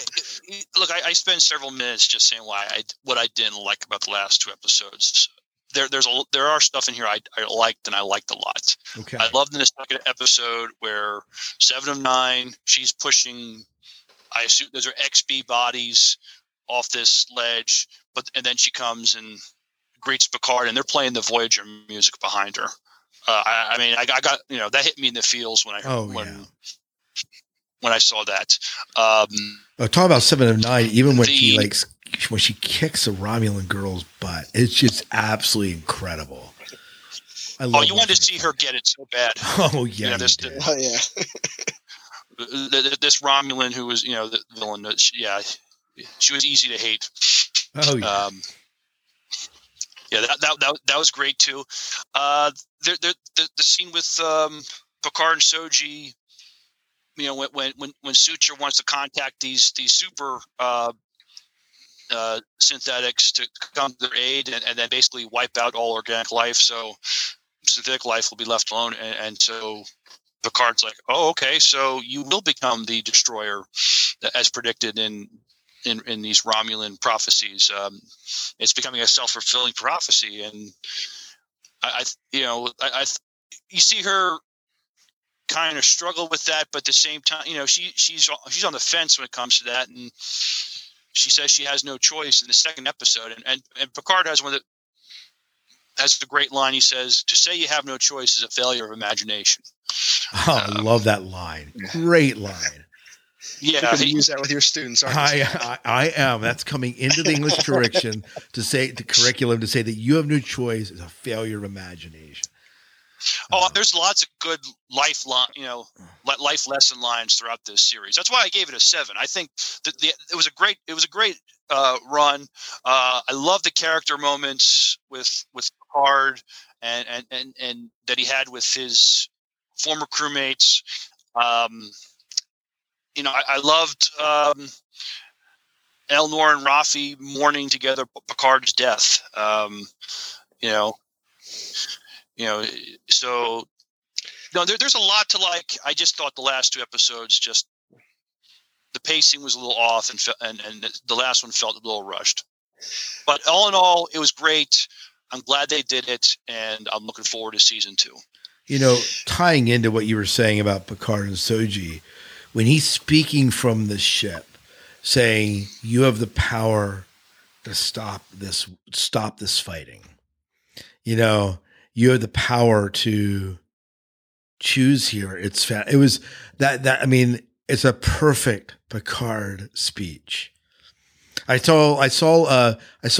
Look, I spent several minutes just saying what I didn't like about the last two episodes. There are stuff in here I liked, and I liked a lot. Okay. I loved in the second episode where 7 of 9, she's pushing, I assume those are XB bodies off this ledge, and then she comes and greets Picard, and they're playing the Voyager music behind her. I got, you know, that hit me in the feels when I heard when I saw that. Talk about 7 of 9, even when she kicks a Romulan girl's butt, it's just absolutely incredible. I love. Oh, you wanted to see her get it so bad. Oh yeah, you know, this Romulan who was, you know, the villain. Yeah, she was easy to hate. Oh yeah. Yeah, that was great too. The scene with Picard and Soji. You know, when Sutra wants to contact these super synthetics to come to their aid, and then basically wipe out all organic life, so synthetic life will be left alone, and so Picard's like, "Oh, okay, so you will become the destroyer, as predicted in these Romulan prophecies. It's becoming a self-fulfilling prophecy," and I you see her kind of struggle with that, but at the same time, you know, she's on the fence when it comes to that, and she says she has no choice in the second episode. And Picard has the great line. He says, "To say you have no choice is a failure of imagination." Oh, I love that line. Great line. Yeah, you can use that with your students. I am. That's coming into the English correction to say that you have no choice is a failure of imagination. Oh, there's lots of good life lesson lines throughout this series. That's why I gave it a 7. I think that it was a great run. I love the character moments with Picard and that he had with his former crewmates. You know, I loved Elnor and Rafi mourning together Picard's death. There's a lot to like. I just thought the last two episodes, just the pacing was a little off, and the last one felt a little rushed. But all in all, it was great. I'm glad they did it, and I'm looking forward to season 2. you know, tying into what you were saying about Picard and Soji, when he's speaking from the ship, saying, you have the power to stop this fighting. You know, you have the power to choose here. It was that, I mean, it's a perfect Picard speech. I saw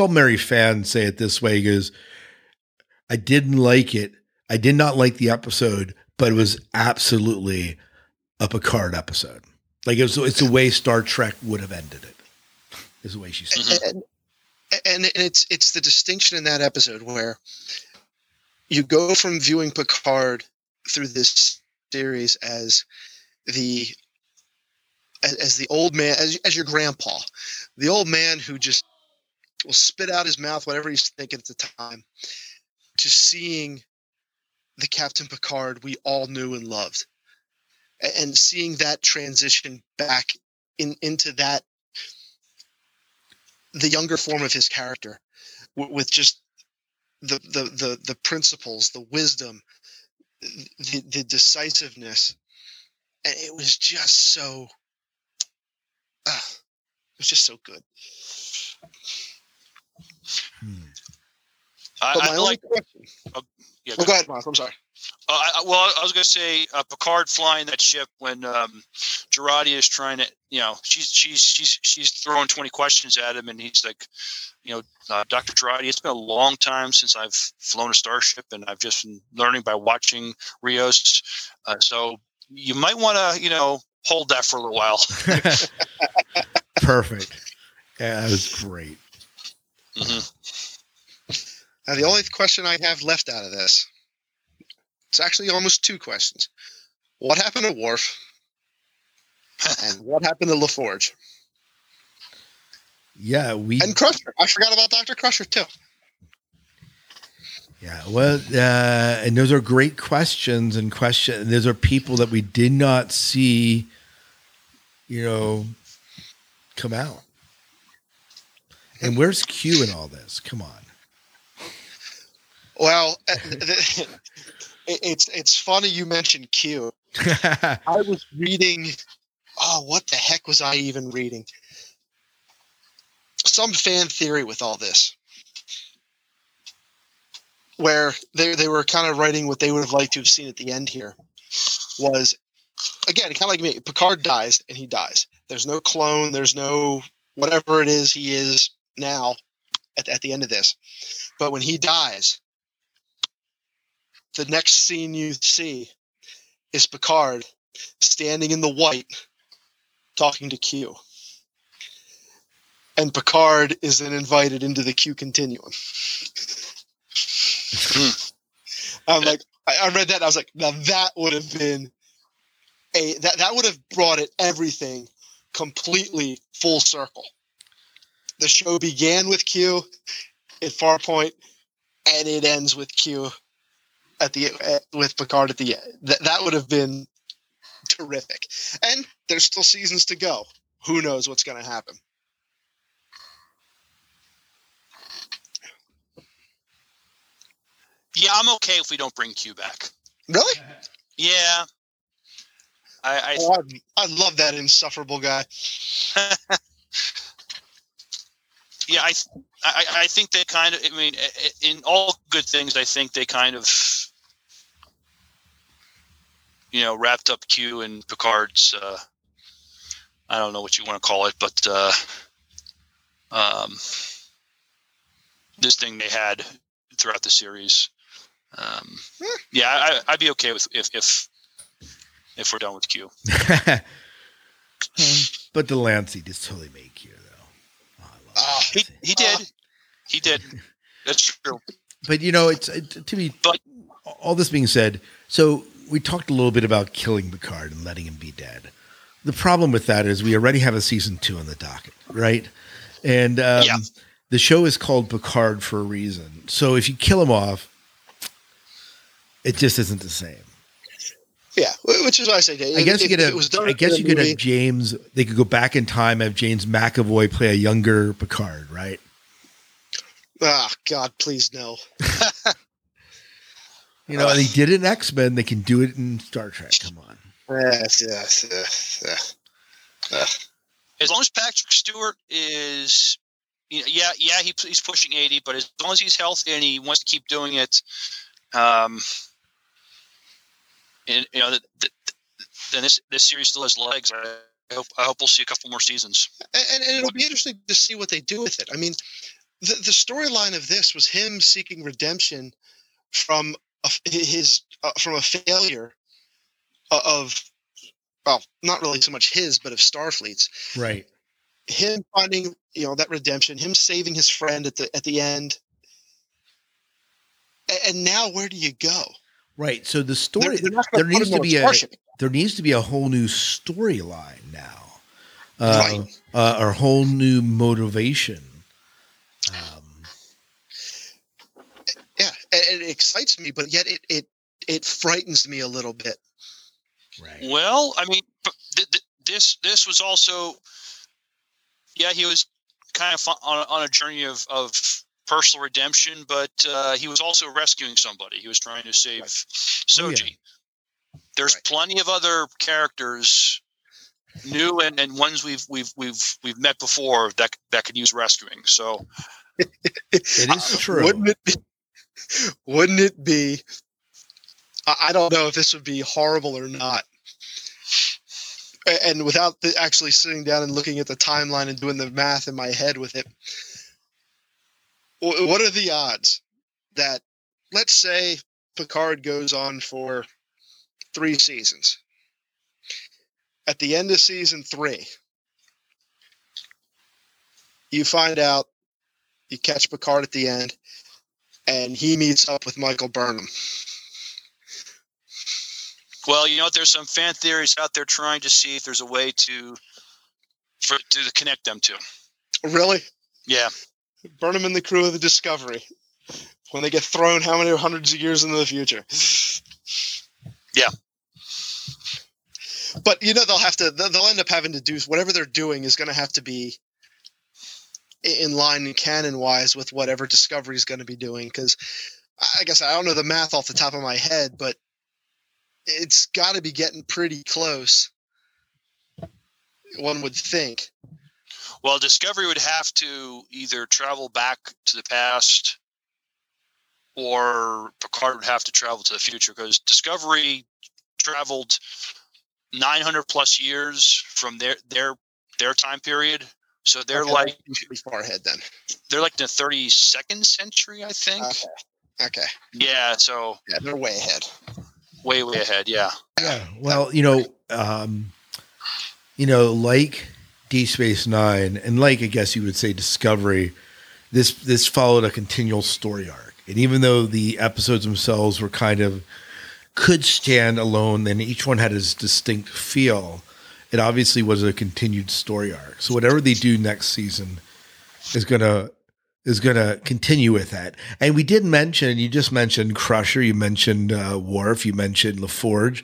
Mary Fan say it this way. He goes, I didn't like it. I did not like the episode, but it was absolutely a Picard episode. Like it's the way Star Trek would have ended it, is the way she said it. And it's the distinction in that episode where you go from viewing Picard through this series as the old man, as your grandpa, the old man who just will spit out his mouth, whatever he's thinking at the time, to seeing the Captain Picard we all knew and loved, and seeing that transition back into that, the younger form of his character, with just the principles, the wisdom, the decisiveness. And it was just so, it was just so good. Go ahead, Mark. I'm sorry. I was going to say Picard flying that ship when Girardi is trying to, you know, she's throwing 20 questions at him, and he's like, you know, Dr. Girardi, it's been a long time since I've flown a starship, and I've just been learning by watching Rios. So you might want to, you know, hold that for a little while. Perfect. Yeah, that was great. Mm-hmm. Now, the only question I have left out of this, it's actually almost two questions. What happened to Worf? And what happened to LaForge? Yeah, and Crusher. I forgot about Dr. Crusher, too. Yeah, well, and those are great questions and those are people that we did not see, you know, come out. And where's Q in all this? Come on. Well, it's funny you mentioned Q. I was reading. Oh, what the heck was I even reading? Some fan theory with all this, where they were kind of writing what they would have liked to have seen at the end. Here was, again, kind of like me. Picard dies, and he dies. There's no clone. There's no whatever it is he is now at the end of this. But when he dies, the next scene you see is Picard standing in the white talking to Q. And Picard is then invited into the Q continuum. I'm like, I read that and I was like, now that would have been that would have brought it everything completely full circle. The show began with Q at Farpoint and it ends with Q with Picard at the end. That would have been terrific. And there's still seasons to go. Who knows what's going to happen? Yeah, I'm okay if we don't bring Q back. Really? Yeah. I love that insufferable guy. Yeah, I think they kind of, I mean, in all good things, I think they kind of, you know, wrapped up Q and Picard's, I don't know what you want to call it, but this thing they had throughout the series. Yeah, I'd be okay with if we're done with Q. But Delancey just totally made Q. He did. That's true. But you know, all this being said, so we talked a little bit about killing Picard and letting him be dead. The problem with that is we already have a season 2 on the docket, right? And the show is called Picard for a reason. So if you kill him off, it just isn't the same. Yeah, which is what I say. I guess you could have James. They could go back in time, have James McAvoy play a younger Picard, right? Ah, God, please no. You know, and he did it in X-Men. They can do it in Star Trek. Come on. Yes. As long as Patrick Stewart is, he's pushing 80, but as long as he's healthy and he wants to keep doing it, then this series still has legs. I hope we'll see a couple more seasons. And it'll be interesting to see what they do with it. I mean, the storyline of this was him seeking redemption from a failure of, well, not really so much his, but of Starfleet's. Right. Him finding, that redemption, him saving his friend at the end. And now where do you go? Right. So the story, there needs to be a whole new storyline now, or whole new motivation. And it excites me, but yet it frightens me a little bit. Right. Well, I mean, this was also, he was kind of on a journey of personal redemption, but he was also rescuing somebody. He was trying to save Soji. Oh, yeah. There's plenty of other characters, new and ones we've met before that could use rescuing. So it is true. Wouldn't it be? I don't know if this would be horrible or not. And without actually sitting down and looking at the timeline and doing the math in my head with it, what are the odds that, let's say, Picard goes on for 3 seasons. At the end of season 3, you find out, you catch Picard at the end, and he meets up with Michael Burnham. Well, there's some fan theories out there trying to see if there's a way to connect them to. Really? Yeah. Burnham and the crew of the Discovery, when they get thrown how many hundreds of years into the future. Yeah. But they'll end up having to do whatever they're doing is going to have to be in line and canon wise with whatever Discovery is going to be doing. Because I guess I don't know the math off the top of my head, but it's got to be getting pretty close, one would think. Well, Discovery would have to either travel back to the past, or Picard would have to travel to the future, because Discovery traveled 900 plus years from their time period. So they're pretty far ahead then. They're like in the 32nd century, I think. Okay. Yeah. So they're way ahead. Way ahead. Yeah. Yeah. Well, like Deep Space Nine, and like I guess you would say Discovery, this followed a continual story arc. And even though the episodes themselves were could stand alone, and each one had its distinct feel, it obviously was a continued story arc. So whatever they do next season is gonna continue with that. And we did mention, you just mentioned Crusher, you mentioned Worf, you mentioned LaForge.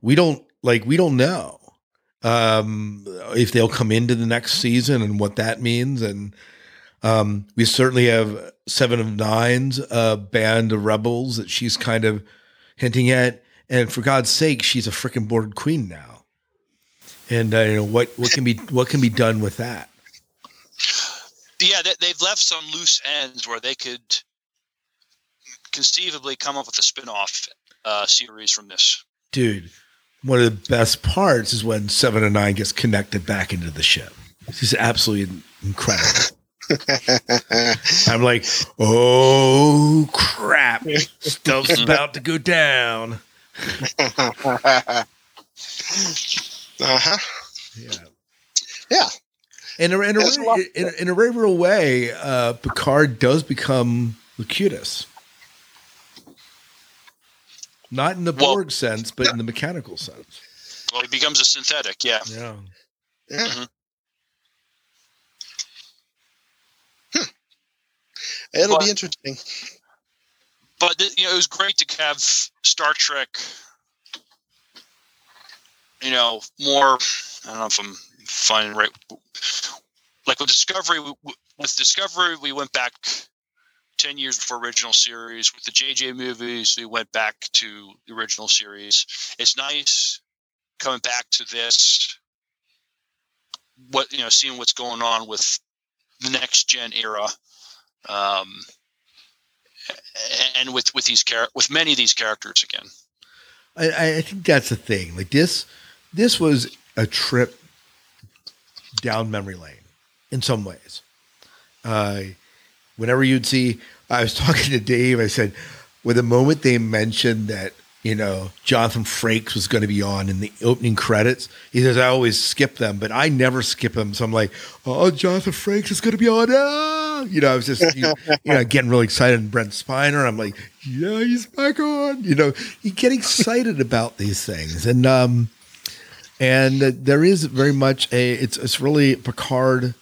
We don't know if they'll come into the next season and what that means. And we certainly have Seven of Nine's band of rebels that she's kind of hinting at. And for God's sake, she's a freaking board queen now. And what can be done with that? Yeah, they've left some loose ends where they could conceivably come up with a spin-off series from this. Dude, one of the best parts is when Seven of Nine gets connected back into the ship. This is absolutely incredible. I'm like, oh crap, stuff's about to go down. Yeah. In a very real way, Picard does become Locutus. Not in the Borg sense, but in the mechanical sense. Well, he becomes a synthetic, yeah. Mm-hmm. It'll be interesting. But, it was great to have Star Trek, more, I don't know if I'm finding right. Like with Discovery, we went back 10 years before original series. With the JJ movies, they went back to the original series. It's nice coming back to this. What, you know, seeing what's going on with the next gen era, and with many of these characters again. I think that's the thing. Like this was a trip down memory lane in some ways. Whenever you'd see, I was talking to Dave, I said, well, the moment they mentioned that, you know, Jonathan Frakes was going to be on in the opening credits, he says, I always skip them, but I never skip them. So I'm like, oh, Jonathan Frakes is going to be on. Ah! You know, I was just, getting really excited. And Brent Spiner, I'm like, yeah, he's back on. You know, you get excited about these things. And there is very much it's really Picard.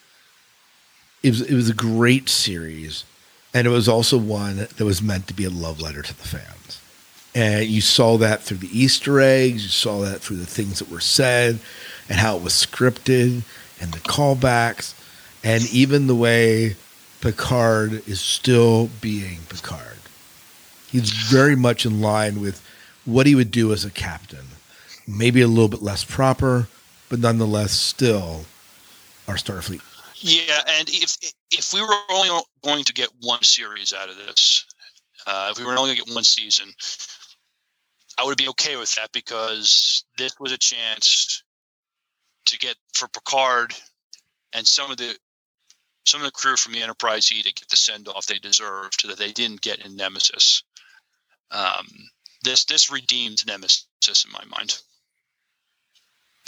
It was a great series, and it was also one that was meant to be a love letter to the fans. And you saw that through the Easter eggs, you saw that through the things that were said and how it was scripted and the callbacks, and even the way Picard is still being Picard. He's very much in line with what he would do as a captain. Maybe a little bit less proper, but nonetheless still our Starfleet. Yeah, and if we were only going to get one series out of this, if we were only going to get one season, I would be okay with that, because this was a chance to get for Picard and some of the crew from the Enterprise E to get the send off they deserved that they didn't get in Nemesis. This redeemed Nemesis in my mind.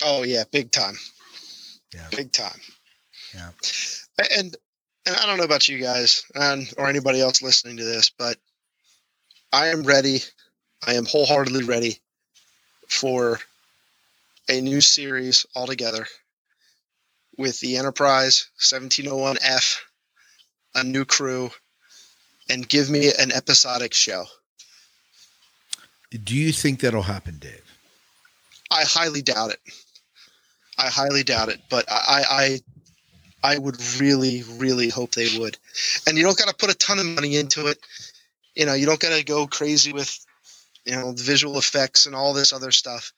Oh yeah, big time. Yeah, big time. Yeah, and I don't know about you guys or anybody else listening to this, but I am ready. I am wholeheartedly ready for a new series altogether with the Enterprise, 1701F, a new crew, and give me an episodic show. Do you think that'll happen, Dave? I highly doubt it. But I would really, really hope they would. And you don't got to put a ton of money into it. You know, you don't got to go crazy with, you know, the visual effects and all this other stuff.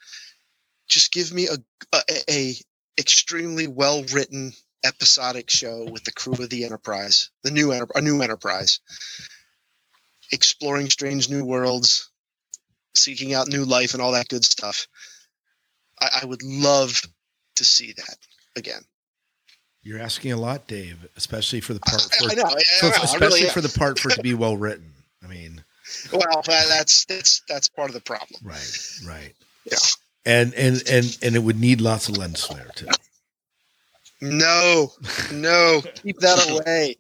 Just give me a extremely well-written episodic show with the crew of the Enterprise, a new Enterprise, exploring strange new worlds, seeking out new life and all that good stuff. I would love to see that again. You're asking a lot, Dave, especially for the part for it to be well written. I mean, well, that's part of the problem. Right. Yeah. And it would need lots of lens flare too. No, keep that away.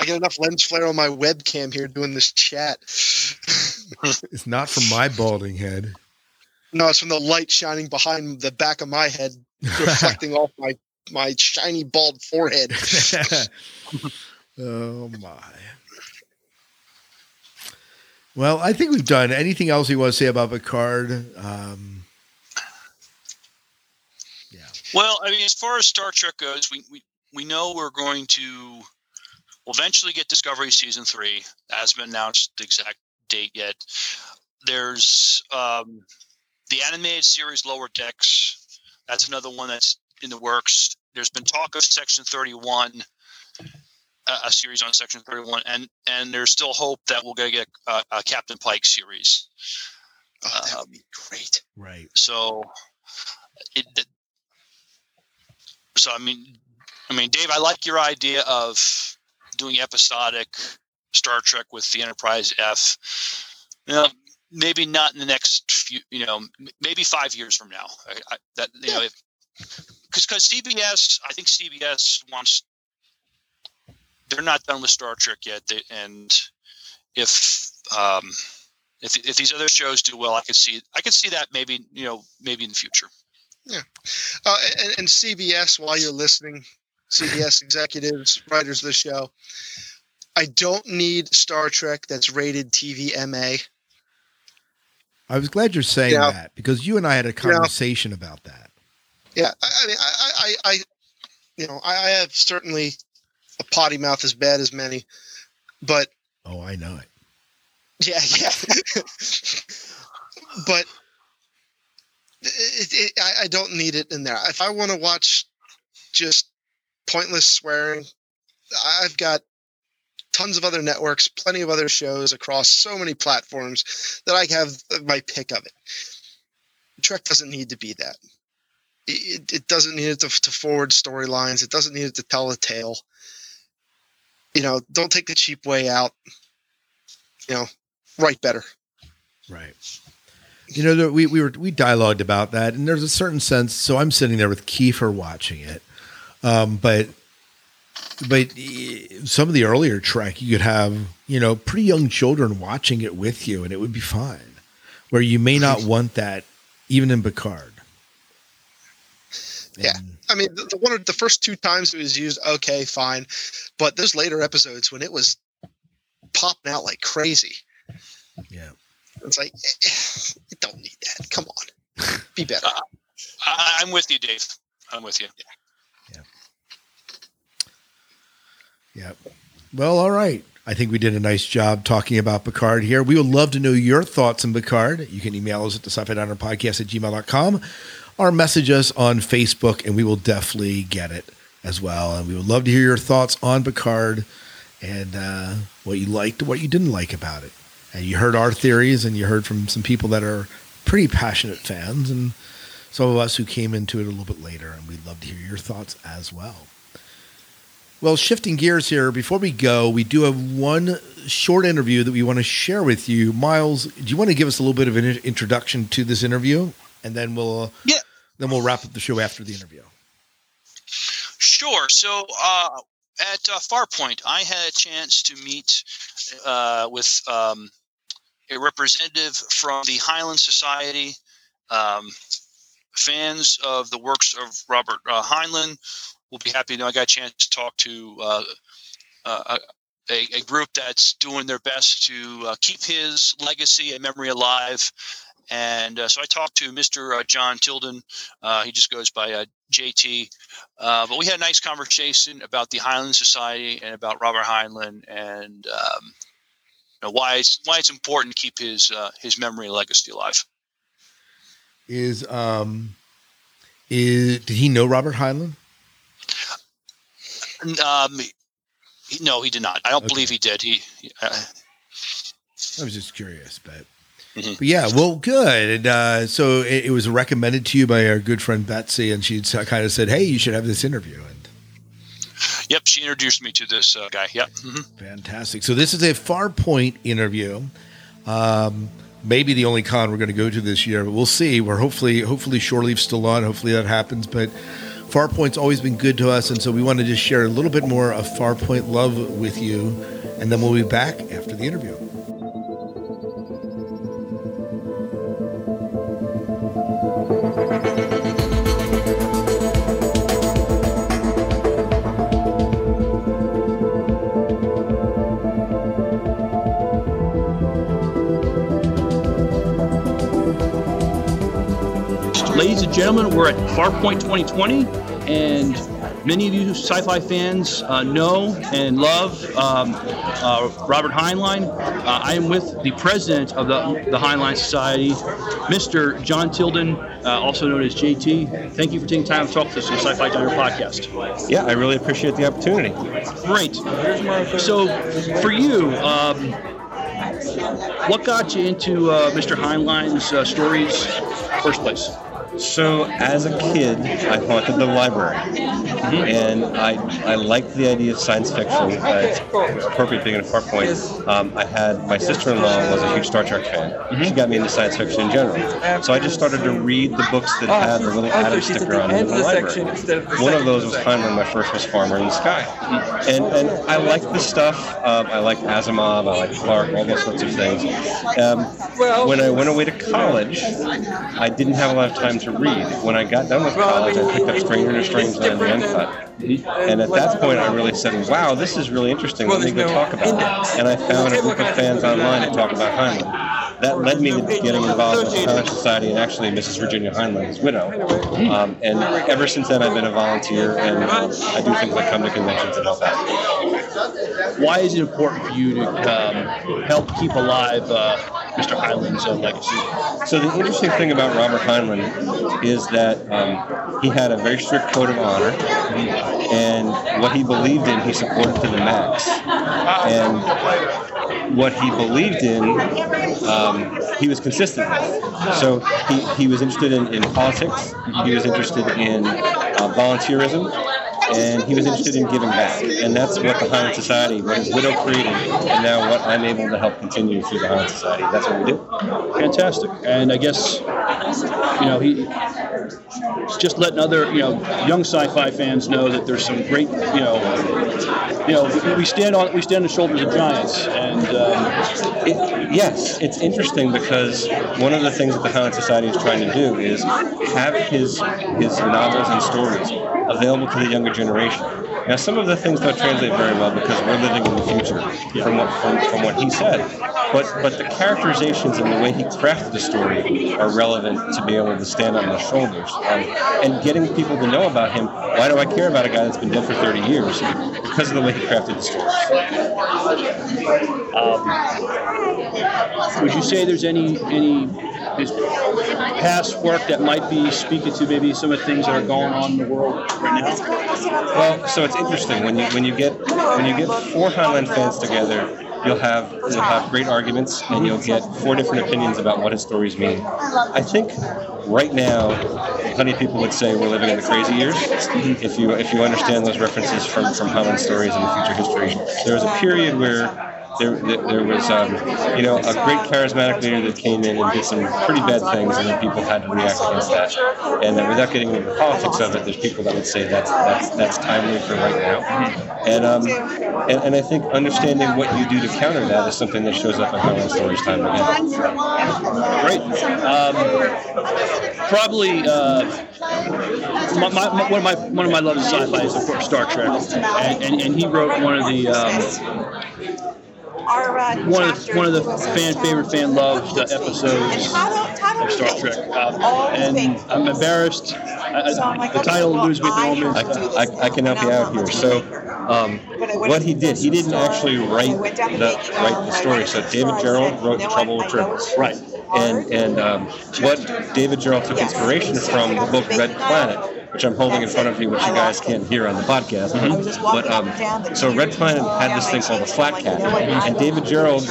I get enough lens flare on my webcam here doing this chat. It's not from my balding head. No, it's from the light shining behind the back of my head, reflecting off my shiny bald forehead. Oh my. Well, I think we've done. Anything else you want to say about Picard? Yeah. Well, I mean, as far as Star Trek goes, we know we're going to eventually get Discovery Season 3. Hasn't been announced the exact date yet. There's the animated series Lower Decks. That's another one that's in the works. There's been talk of Section 31, a series on Section 31, and there's still hope that we're going to get a Captain Pike series. Oh, that would be great. Right. So, I mean, Dave, I like your idea of doing episodic Star Trek with the Enterprise F. You know, maybe not in the next few. You know, maybe 5 years from now. Because CBS, I think CBS wants – they're not done with Star Trek yet. If these other shows do well, I could see that maybe in the future. Yeah, and CBS, while you're listening, CBS executives, writers of the show, I don't need Star Trek that's rated TV-MA. I was glad you're saying that, because you and I had a conversation about that. Yeah, I mean, I have certainly a potty mouth as bad as many, but Oh, I know it. Yeah. But I don't need it in there. If I want to watch just pointless swearing, I've got tons of other networks, plenty of other shows across so many platforms that I have my pick of it. Trek doesn't need to be that. It doesn't need it to forward storylines. It doesn't need it to tell a tale. You know, don't take the cheap way out. You know, write better. Right. You know, we dialogued about that, and there's a certain sense. So I'm sitting there with Kiefer watching it, but some of the earlier Trek, you could have, you know, pretty young children watching it with you, and it would be fine. Where you may not want that, even in Picard. Yeah. I mean, the first two times it was used, okay, fine. But those later episodes when it was popping out like crazy. Yeah. It's like, you don't need that. Come on. Be better. I'm with you, Dave. I'm with you. Yeah. Well, all right. I think we did a nice job talking about Picard here. We would love to know your thoughts on Picard. You can email us at the Sci-Fi Diner Podcast at gmail.com or message us on Facebook, and we will definitely get it as well. And we would love to hear your thoughts on Picard and what you liked, what you didn't like about it. And you heard our theories, and you heard from some people that are pretty passionate fans and some of us who came into it a little bit later, and we'd love to hear your thoughts as well. Well, shifting gears here, before we go, we do have one short interview that we want to share with you. Miles, do you want to give us a little bit of an introduction to this interview? And then we'll wrap up the show after the interview. Sure. So at Farpoint, I had a chance to meet with a representative from the Heinlein Society, fans of the works of Robert Heinlein. We'll be happy to know I got a chance to talk to a group that's doing their best to keep his legacy and memory alive. And so I talked to Mr. John Tilden. He just goes by JT. But we had a nice conversation about the Heinlein Society and about Robert Heinlein and you know, why it's important to keep his memory and legacy alive. Did he know Robert Heinlein? No, he did not. I don't believe he did. I was just curious, but yeah, well, good. And so it was recommended to you by our good friend Betsy, and she kind of said, "Hey, you should have this interview." And yep, she introduced me to this guy. Yep, fantastic. So this is a Farpoint interview. Maybe the only con we're going to go to this year, but we'll see. We're hopefully Shoreleaf's still on. Hopefully that happens, but. Farpoint's always been good to us, and so we want to just share a little bit more of Farpoint love with you, and then we'll be back after the interview. Ladies and gentlemen, we're at Farpoint 2020, and many of you sci-fi fans know and love Robert Heinlein. I am with the president of the Heinlein Society, Mr. John Tilden, also known as JT. Thank you for taking time to talk to us on the Sci-Fi Diner Podcast. Yeah, I really appreciate the opportunity. Great. So, for you, what got you into Mr. Heinlein's stories first place? So as a kid, I haunted the library, and I liked the idea of science fiction. It's appropriate being in a Farpoint. I had my sister-in-law was a huge Star Trek fan. Mm-hmm. She got me into science fiction in general. So I just started to read the books that had the little Adam sticker on it in the library. One of those was Heinlein. My first was Farmer in the Sky, and I liked the stuff. I liked Asimov. I liked Clark. All those sorts of things. When I went away to college, I didn't have a lot of time to read. When I got done with college, I picked up Stranger to Strangeland and Uncut. And at that point, I really said, wow, this is really interesting. Let me go talk about it. And I found a group of fans online that talk about Heinlein. That led me to getting involved with the Heinlein Society and actually Mrs. Virginia Heinlein's widow. And ever since then, I've been a volunteer, and I do things like come to conventions and all that. why is it important for you to help keep alive Mr. Heinlein's legacy? So the interesting thing about Robert Heinlein is that he had a very strict code of honor, and what he believed in, he supported to the max. And what he believed in, he was consistent with. So he was interested in politics, he was interested in volunteerism, and he was interested in giving back. And that's what the Heinlein Society, what his widow created, and now what I'm able to help continue through the Heinlein Society. That's what we do. Fantastic. And I guess, he's just letting other, young sci-fi fans know that there's some great, we stand on the shoulders of giants. And yes, it's interesting because one of the things that the Heinlein Society is trying to do is have his novels and stories available to the younger generation. Now, some of the things don't translate very well because we're living in the future from what he said. But the characterizations and the way he crafted the story are relevant to be able to stand on their shoulders. And getting people to know about him, why do I care about a guy that's been dead for 30 years? Because of the way he crafted the story. Would you say there's any his past work that might be speaking to maybe some of the things that are going on in the world right now? Well, so it's interesting when you get four Heinlein fans together, you'll have great arguments and you'll get four different opinions about what his stories mean. I think right now, plenty of people would say we're living in the crazy years. If you understand those references from Heinlein's stories and future history, there was a period where. There was, a great charismatic leader that came in and did some pretty bad things, and then people had to react against that. And then without getting into the politics of it, there's people that would say that's timely for right now. And I think understanding what you do to counter that is something that shows up in Heinlein stories time and again. Great. One of my loves of sci-fi is, of course, Star Trek, and he wrote one of the. One of the fan-loved episodes of Star Trek, and I'm embarrassed. The title lose me at the moment. I cannot be out here. So, what he didn't actually write the story. So David Gerrold wrote The Trouble with Tribbles. Right. And what David Gerrold took inspiration from the book Red Planet, which I'm holding in front of you, which you guys can't hear on the podcast. Mm-hmm. But so Red Planet had this thing called the Flat Cat, and David Gerrold,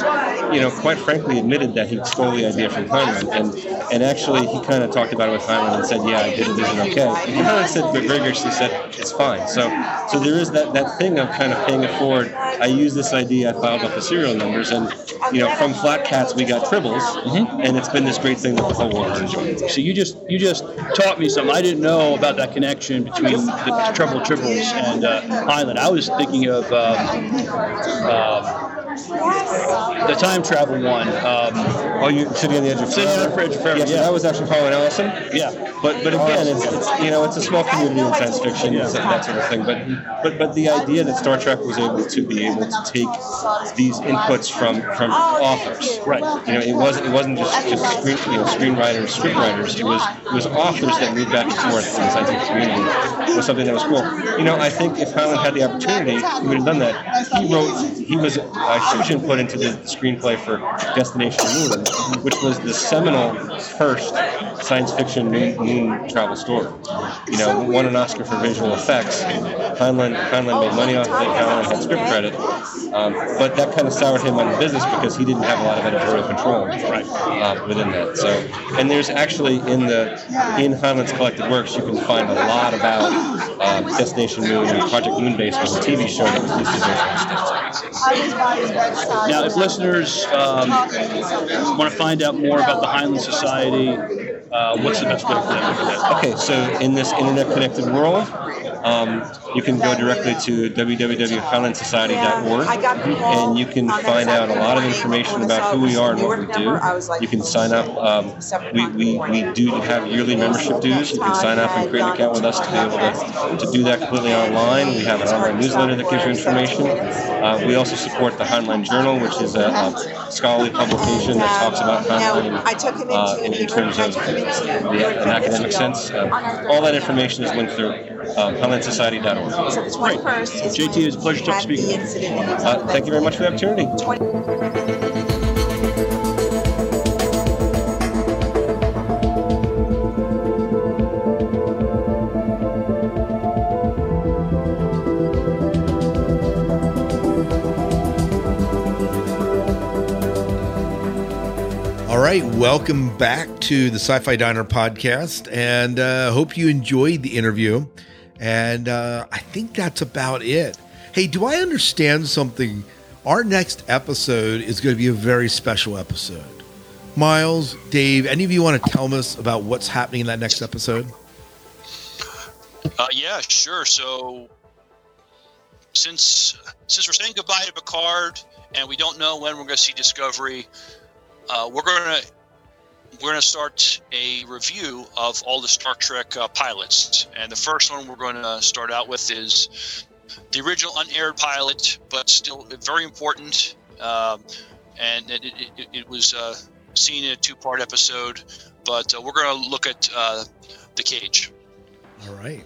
quite frankly, admitted that he stole the idea from Heinlein, and actually he kind of talked about it with Heinlein and said, "Yeah, I did it. Isn't okay." And Heinlein said, very graciously said, "It's fine." So there is that thing of kind of paying it forward. I used this idea. I filed up the serial numbers, and from Flat Cats we got Tribbles, and it's been this great thing that the whole world enjoyed. So you just taught me something I didn't know about that connection between the Trouble Tribbles and Heinlein. I was thinking of the time travel one. You're Sitting on the Edge of Forever. Yeah, so that was actually Harlan Ellison. Yeah, but again, it's a small community in science fiction, that sort of thing. But the idea that Star Trek was able to take these inputs from authors, right? It wasn't just screenwriters, scriptwriters. It was authors that moved back and forth in the science fiction community. It was something that was cool. I think if Heinlein had the opportunity, he would have done that. He was a huge input into the screenplay for Destination Moon, which was the seminal first science fiction moon travel story. Won an Oscar for visual effects. Heinlein made money off of it. Heinlein had script credit, but that kind of soured him on business because he didn't have a lot of editorial control within that. So, and there's actually in Heinlein's collected works, you can find a lot about Destination Moon and Project Moonbase was a TV show that was listed. Now, if listeners want to find out more about the Heinlein Society, what's the best way for them to do that? Okay, so in this internet-connected world, you can go directly to www.highlandsociety.org, and you can find out a lot of information about who we are and what we do. You can sign up. We do have yearly membership dues. You can sign up and create an account with us to be able to do that completely online. We have an online newsletter that gives you information. We also support the Heinlein Journal, which is a scholarly publication that talks about Heinlein in terms of an academic sense. All that information is linked through HeinleinSociety.org. It's great. JT, it was a pleasure to speak. Thank you very much for the opportunity. Welcome back to the Sci-Fi Diner Podcast, and hope you enjoyed the interview, and I think that's about it. Hey, do I understand something? Our next episode is going to be a very special episode. Miles, Dave, any of you want to tell us about what's happening in that next episode? Yeah, sure. So since we're saying goodbye to Picard, and we don't know when we're going to see Discovery, we're gonna start a review of all the Star Trek pilots, and the first one we're gonna start out with is the original unaired pilot, but still very important. And it was seen in a two-part episode, but we're gonna look at The Cage. All right.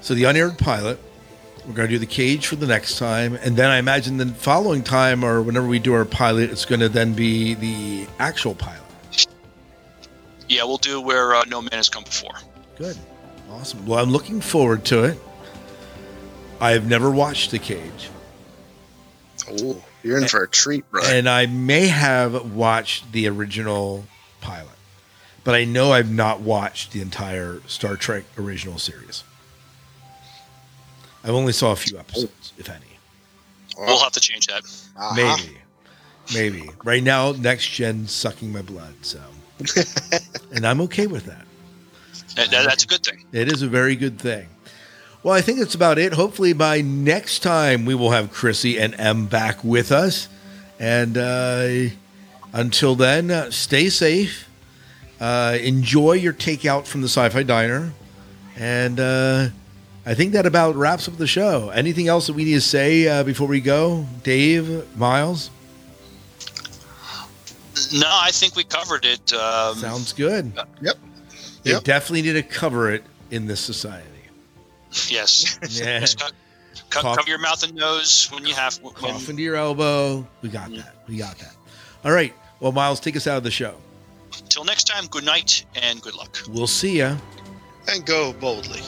So the unaired pilot. We're going to do The Cage for the next time. And then I imagine the following time, or whenever we do our pilot, it's going to then be the actual pilot. Yeah, we'll do Where No Man Has Come Before. Good. Awesome. Well, I'm looking forward to it. I have never watched The Cage. Oh, you're in for a treat, bro. And I may have watched the original pilot, but I know I've not watched the entire Star Trek original series. I only saw a few episodes, if any. We'll have to change that. Maybe. Right now, Next Gen sucking my blood, so. And I'm okay with that. That's a good thing. It is a very good thing. Well, I think that's about it. Hopefully by next time, we will have Chrissy and Em back with us. And until then, stay safe. Enjoy your takeout from the Sci-Fi Diner. And... I think that about wraps up the show. Anything else that we need to say before we go? Dave, Miles? No, I think we covered it. Sounds good. Yep. You definitely need to cover it in this society. Yes. Yeah. Just cover your mouth and nose when you have. Cough into your elbow. We got that. All right. Well, Miles, take us out of the show. Till next time, good night and good luck. We'll see ya. And go boldly.